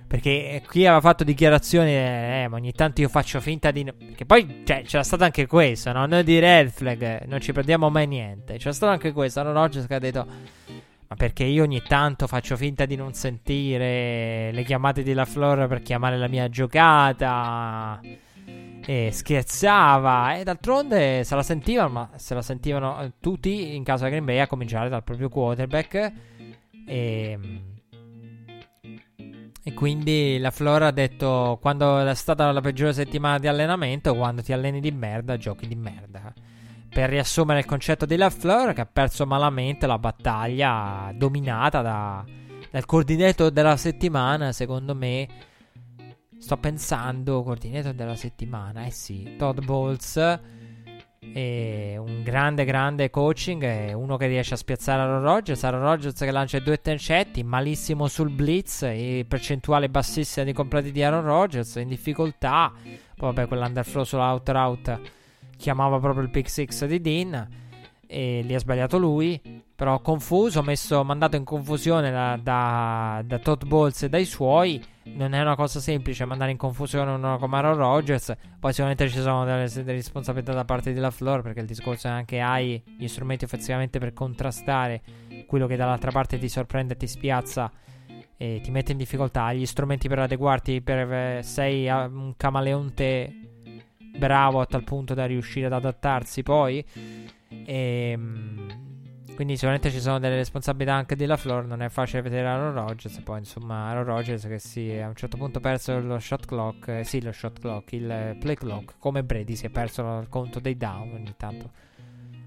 Perché qui aveva fatto dichiarazioni, ma ogni tanto io faccio finta di... Perché poi c'era stato anche questo, no? Noi di Red Flag non ci prendiamo mai niente. C'era stato anche questo, Aaron Rodgers che ha detto... Ma perché io ogni tanto faccio finta di non sentire le chiamate di La Flor per chiamare la mia giocata... E scherzava, e d'altronde se la sentivano, ma se la sentivano tutti in casa Green Bay, a cominciare dal proprio quarterback. E quindi la Flora ha detto: quando è stata la peggiore settimana di allenamento, quando ti alleni di merda, giochi di merda. Per riassumere il concetto di La Flora, che ha perso malamente la battaglia dominata dal coordinatore della settimana, secondo me. Sto pensando, coordinatore della settimana, eh sì, Todd Bowles, un grande coaching, è uno che riesce a spiazzare Aaron Rodgers che lancia 2 tencetti, malissimo sul blitz e percentuale bassissima di completi di Aaron Rodgers, in difficoltà, poi vabbè quell'underflow sull'out route chiamava proprio il pick six di Dean e lì ha sbagliato lui, però confuso, mandato in confusione da Todd Bowles e dai suoi. Non è una cosa semplice mandare in confusione uno come Aaron Rodgers. Poi sicuramente ci sono delle responsabilità da parte di La Flor, perché il discorso è anche hai gli strumenti effettivamente per contrastare quello che dall'altra parte ti sorprende, ti spiazza e ti mette in difficoltà, hai gli strumenti per adeguarti, sei un camaleonte bravo a tal punto da riuscire ad adattarsi poi. Quindi sicuramente ci sono delle responsabilità anche di La Flor, non è facile vedere Aaron Rodgers. Poi insomma Aaron Rodgers che a un certo punto ha perso il play clock, come Brady si è perso il conto dei down ogni tanto.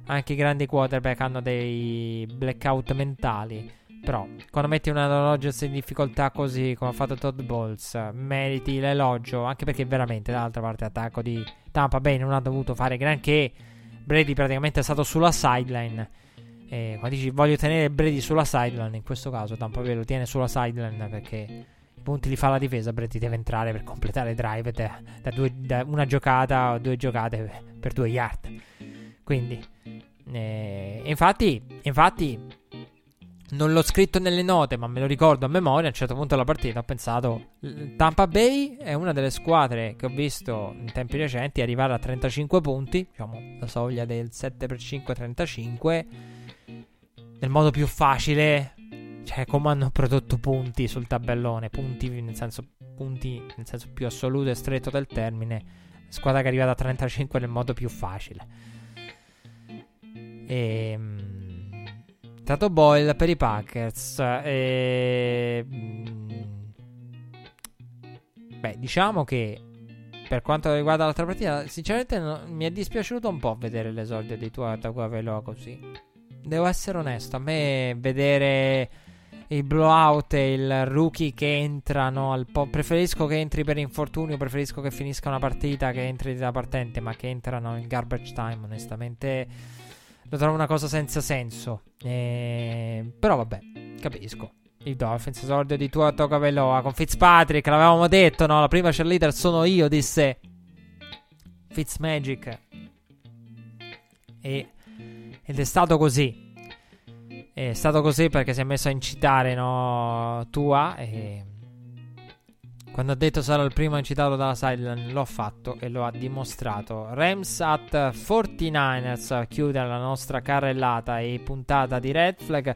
Anche i grandi quarterback hanno dei blackout mentali, però quando metti un Aaron Rodgers in difficoltà così come ha fatto Todd Bowles, meriti l'elogio, anche perché veramente dall'altra parte l'attacco di Tampa Bay non ha dovuto fare granché. Brady praticamente è stato sulla sideline. Quando dici voglio tenere Brady sulla sideline, in questo caso Tampa Bay lo tiene sulla sideline perché i punti li fa la difesa. Brady deve entrare per completare drive da una giocata o 2 giocate per 2 yard. Quindi infatti non l'ho scritto nelle note, ma me lo ricordo a memoria. A un certo punto della partita ho pensato: Tampa Bay è una delle squadre che ho visto in tempi recenti arrivare a 35 punti, diciamo la soglia del 7x5 35, nel modo più facile, cioè come hanno prodotto punti sul tabellone, punti nel senso più assoluto e stretto del termine, squadra che è arrivata a 35 nel modo più facile. Stato Boyle per i Packers, diciamo che per quanto riguarda l'altra partita sinceramente mi è dispiaciuto un po' vedere l'esordio di Tagovailoa così. Devo essere onesto, a me vedere il blowout e il rookie che entrano preferisco che entri per infortunio, preferisco che finisca una partita che entri da partente, ma che entrano in garbage time onestamente lo trovo una cosa senza senso. Però vabbè, capisco il Dolphins, esordio di Tua Tagovailoa con Fitzpatrick, l'avevamo detto, no? La prima cheerleader sono io, disse Fitzmagic, ed è stato così. È stato così perché si è messo a incitare, no, Tua. E quando ha detto sarò il primo incitato dalla sideline, l'ho fatto e lo ha dimostrato. Rams at 49ers chiude la nostra carrellata e puntata di Red Flag.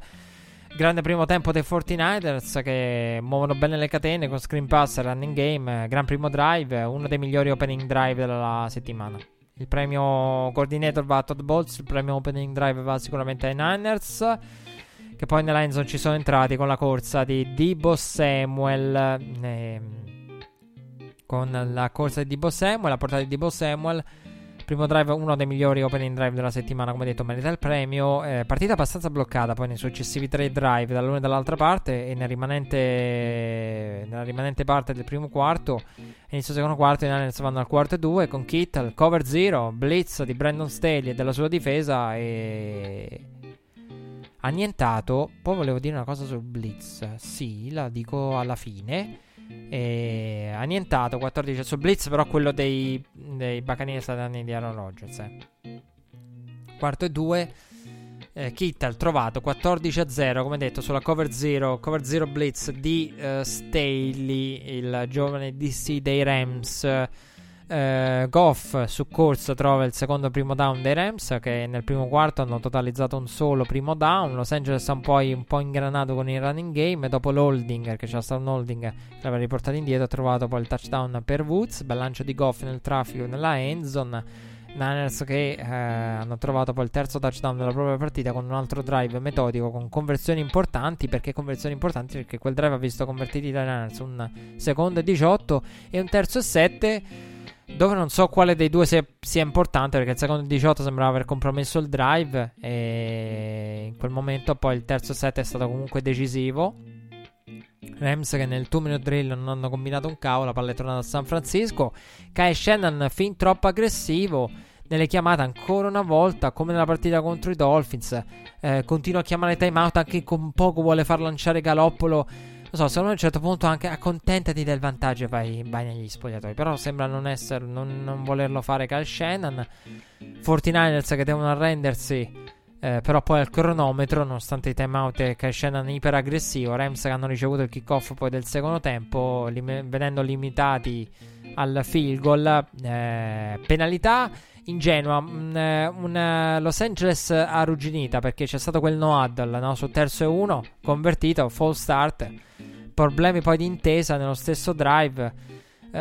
Grande primo tempo dei 49ers che muovono bene le catene con screen pass, running game, gran primo drive, uno dei migliori opening drive della settimana. Il premio coordinator va a Todd Bowles, il premio opening drive va sicuramente ai Niners, che poi nella endzone ci sono entrati con la corsa di Deebo Samuel, la portata di Deebo Samuel. Primo drive, uno dei migliori opening drive della settimana, come detto merita il premio. Partita abbastanza bloccata poi nei successivi 3 drive dall'una e dall'altra parte, e nella rimanente parte del primo quarto, inizio secondo quarto, i Niners vanno al quarto e 2 con Kittle, cover 0, blitz di Brandon Staley e della sua difesa e annientato. Poi volevo dire una cosa sul blitz, sì, la dico alla fine. E annientato 14 sul blitz, però quello dei Buccaneers di Aaron Rodgers. Quarto e 2, Kittel trovato 14-0, come detto, sulla cover 0 blitz di Staley, il giovane DC dei Rams. Goff su corsa trova il secondo primo down dei Rams, che nel primo quarto hanno totalizzato un solo primo down. Los Angeles ha poi un po' ingranato con il running game, e dopo l'holding, che c'è stato un holding che l'aveva riportato indietro, ha trovato poi il touchdown per Woods. Bel lancio di Goff nel traffico nella end zone. Niners che hanno trovato poi il terzo touchdown della propria partita con un altro drive metodico, con conversioni importanti perché quel drive ha visto convertiti da Niners un secondo e 18 e un terzo e 7, dove non so quale dei due sia importante, perché il secondo e 18 sembrava aver compromesso il drive, e in quel momento poi il terzo e 7 è stato comunque decisivo. Rams che nel 2-minute drill non hanno combinato un cavolo, la palla è tornata a San Francisco. Kai Shannon fin troppo aggressivo nelle chiamate, ancora una volta come nella partita contro i Dolphins, continua a chiamare timeout anche con poco, vuole far lanciare Galoppolo. Non so, secondo me a un certo punto anche accontentati del vantaggio e vai negli spogliatoi, però sembra non volerlo fare Kyle Shannon. 49ers che devono arrendersi, però poi al cronometro, nonostante i timeout e Kyle Shannon iperaggressivo, Rams che hanno ricevuto il kickoff poi del secondo tempo, venendo limitati al field goal. Penalità ingenua, Los Angeles arrugginita, perché c'è stato quel no huddle, no? Sul terzo e uno convertito, false start, problemi poi di intesa nello stesso drive.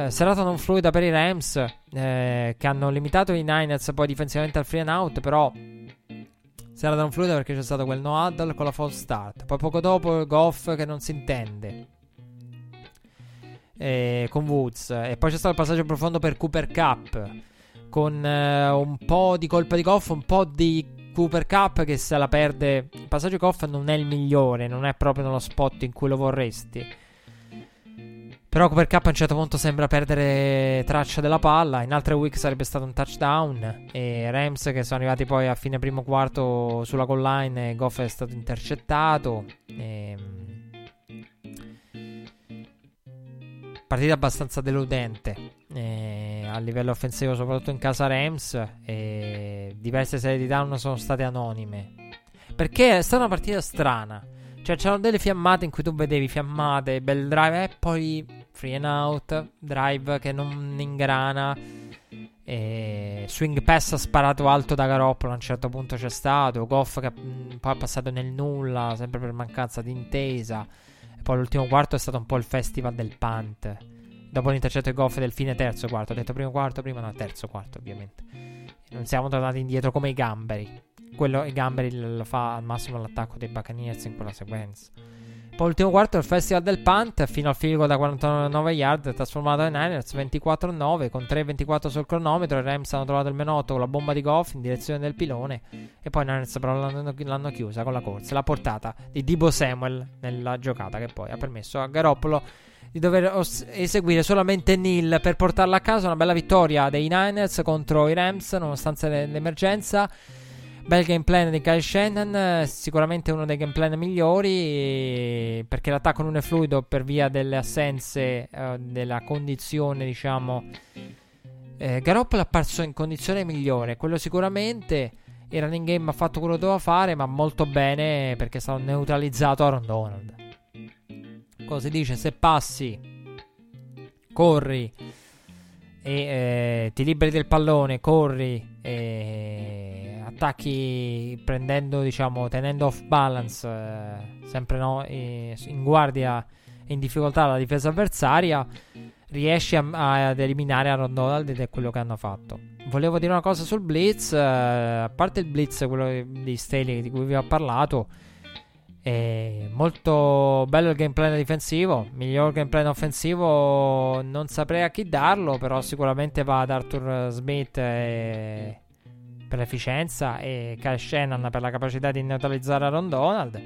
Serata non fluida per i Rams, che hanno limitato i Niners poi difensivamente al free and out, però sarà da un fluido perché c'è stato quel no huddle con la false start. Poi poco dopo Goff che non si intende con Woods, e poi c'è stato il passaggio profondo per Cooper Kupp, con un po' di colpa di Goff, un po' di Cooper Kupp che se la perde. Il passaggio Goff non è il migliore, non è proprio nello spot in cui lo vorresti, però Cooper Kupp a un certo punto sembra perdere traccia della palla. In altre week sarebbe stato un touchdown, e Rams che sono arrivati poi a fine primo quarto sulla goal line, Goff è stato intercettato. Partita abbastanza deludente a livello offensivo, soprattutto in casa Rams, e diverse serie di down sono state anonime, perché è stata una partita strana. Cioè c'erano delle fiammate in cui tu vedevi fiammate, bel drive, e poi free and out, drive che non ingrana, e swing pass sparato alto da Garoppolo a un certo punto c'è stato, Goff che poi è passato nel nulla, sempre per mancanza di intesa. E poi l'ultimo quarto è stato un po' il festival del punt, dopo l'intercetto di Goff del fine terzo quarto. Ho detto primo quarto prima, no, terzo quarto ovviamente. Non siamo tornati indietro come i gamberi. Quello i gamberi lo fa al massimo l'attacco dei Buccaneers in quella sequenza. Poi l'ultimo quarto il festival del punt fino al field goal da 49 yard, trasformato ai Niners 24-9 con 3-24 sul cronometro. I Rams hanno trovato il meno 8 con la bomba di Goff in direzione del pilone, e poi i Niners però l'hanno chiusa con la corsa, la portata di Deebo Samuel nella giocata che poi ha permesso a Garoppolo di dover eseguire solamente Neal per portarla a casa. Una bella vittoria dei Niners contro i Rams nonostante l'emergenza. Bel game plan di Kyle Shannon, sicuramente uno dei game plan migliori, perché l'attacco non è fluido per via delle assenze, della condizione, diciamo. Garoppolo è apparso in condizione migliore, quello sicuramente. Il running game ha fatto quello che doveva fare, ma molto bene, perché è stato neutralizzato Aaron Donald. Cosa si dice? Se passi, corri e ti liberi del pallone, corri e attacchi prendendo, diciamo, tenendo off balance, sempre no, in guardia e in difficoltà la difesa avversaria, riesci ad eliminare Aaron Donald, ed è quello che hanno fatto. Volevo dire una cosa sul blitz, a parte il blitz, quello di Staley di cui vi ho parlato. Molto bello il game plan difensivo, miglior game plan offensivo non saprei a chi darlo, però sicuramente va ad Arthur Smith per l'efficienza, e Kyle Shannon per la capacità di neutralizzare Aaron Donald.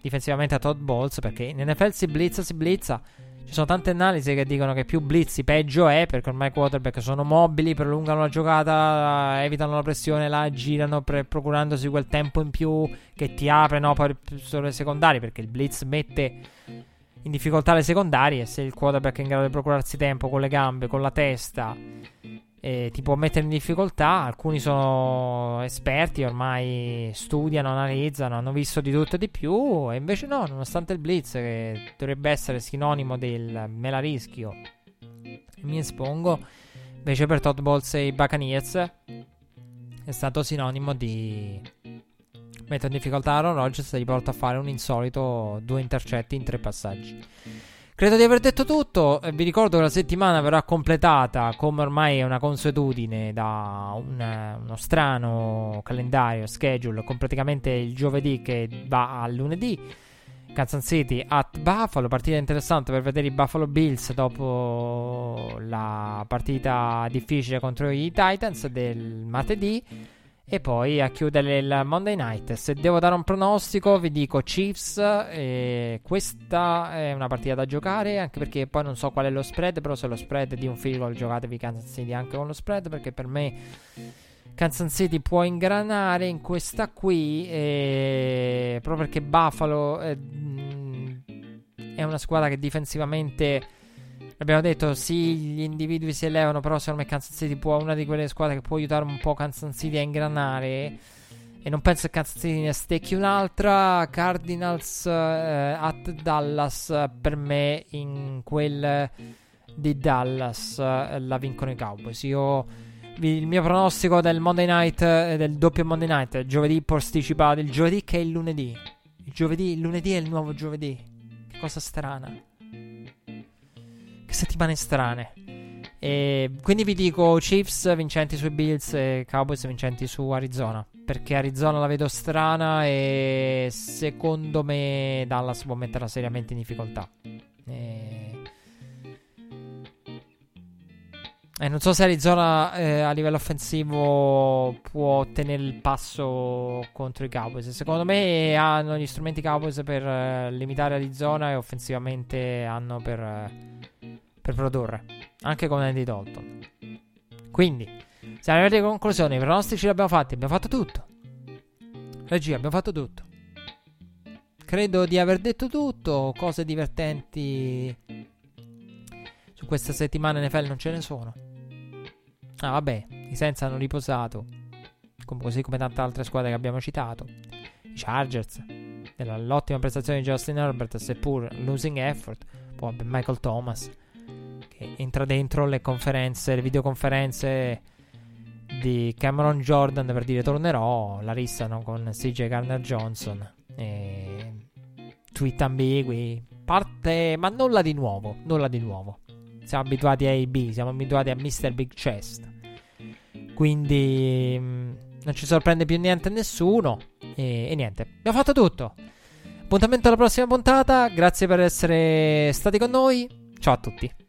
Difensivamente a Todd Bowles, perché in NFL si blitza. Ci sono tante analisi che dicono che più blitzi peggio è, perché ormai i quarterback sono mobili, prolungano la giocata, evitano la pressione, la girano procurandosi quel tempo in più che ti apre, no, poi sulle secondarie, perché il blitz mette in difficoltà le secondarie. Se il quarterback è in grado di procurarsi tempo con le gambe, con la testa, ti può mettere in difficoltà. Alcuni sono esperti, ormai studiano, analizzano, hanno visto di tutto e di più, e invece no, nonostante il blitz, che dovrebbe essere sinonimo del me la rischio, mi espongo, invece per Todd Bowles e i Buccaneers è stato sinonimo di mettere in difficoltà Aaron Rodgers, e gli porta a fare un insolito 2 intercetti in 3 passaggi. Credo di aver detto tutto. Vi ricordo che la settimana verrà completata, come ormai è una consuetudine, da uno strano calendario, schedule, con praticamente il giovedì che va al lunedì. Kansas City at Buffalo, partita interessante per vedere i Buffalo Bills dopo la partita difficile contro i Titans del martedì. E poi a chiudere il Monday Night, se devo dare un pronostico, vi dico Chiefs. Questa è una partita da giocare, anche perché poi non so qual è lo spread, però se lo spread è di un field goal, giocatevi Kansas City anche con lo spread, perché per me Kansas City può ingranare in questa qui, proprio perché Buffalo è una squadra che difensivamente, abbiamo detto, sì, gli individui si elevano, però secondo me Kansas City può, una di quelle squadre che può aiutare un po' Kansas City a ingranare, e non penso che Kansas City ne stecchi un'altra. Cardinals at Dallas, per me in quel di Dallas la vincono i Cowboys. Il mio pronostico del Monday Night, del doppio Monday Night, giovedì posticipato, il giovedì che è il lunedì, il lunedì è il nuovo giovedì, che cosa strana, settimane strane. E quindi vi dico Chiefs vincenti sui Bills e Cowboys vincenti su Arizona, perché Arizona la vedo strana e secondo me Dallas può metterla seriamente in difficoltà, e non so se Arizona a livello offensivo può tenere il passo contro i Cowboys. Secondo me hanno gli strumenti Cowboys per limitare Arizona, e offensivamente hanno per produrre anche con Andy Dalton. Quindi siamo arrivati alla conclusione, i pronostici li abbiamo fatti, abbiamo fatto tutto, regia, abbiamo fatto tutto, credo di aver detto tutto. Cose divertenti su questa settimana NFL non ce ne sono. Ah vabbè, i Saints hanno riposato, così come tante altre squadre che abbiamo citato. I Chargers, l'ottima prestazione di Justin Herbert, seppur losing effort. Poi Michael Thomas entra dentro le conferenze, le videoconferenze di Cameron Jordan per dire tornerò, la rissano con CJ Gardner Johnson, tweet ambigui, parte, ma nulla di nuovo, siamo abituati ai B, siamo abituati a Mr. Big Chest, quindi non ci sorprende più niente a nessuno, e niente, abbiamo fatto tutto. Appuntamento alla prossima puntata, grazie per essere stati con noi, ciao a tutti.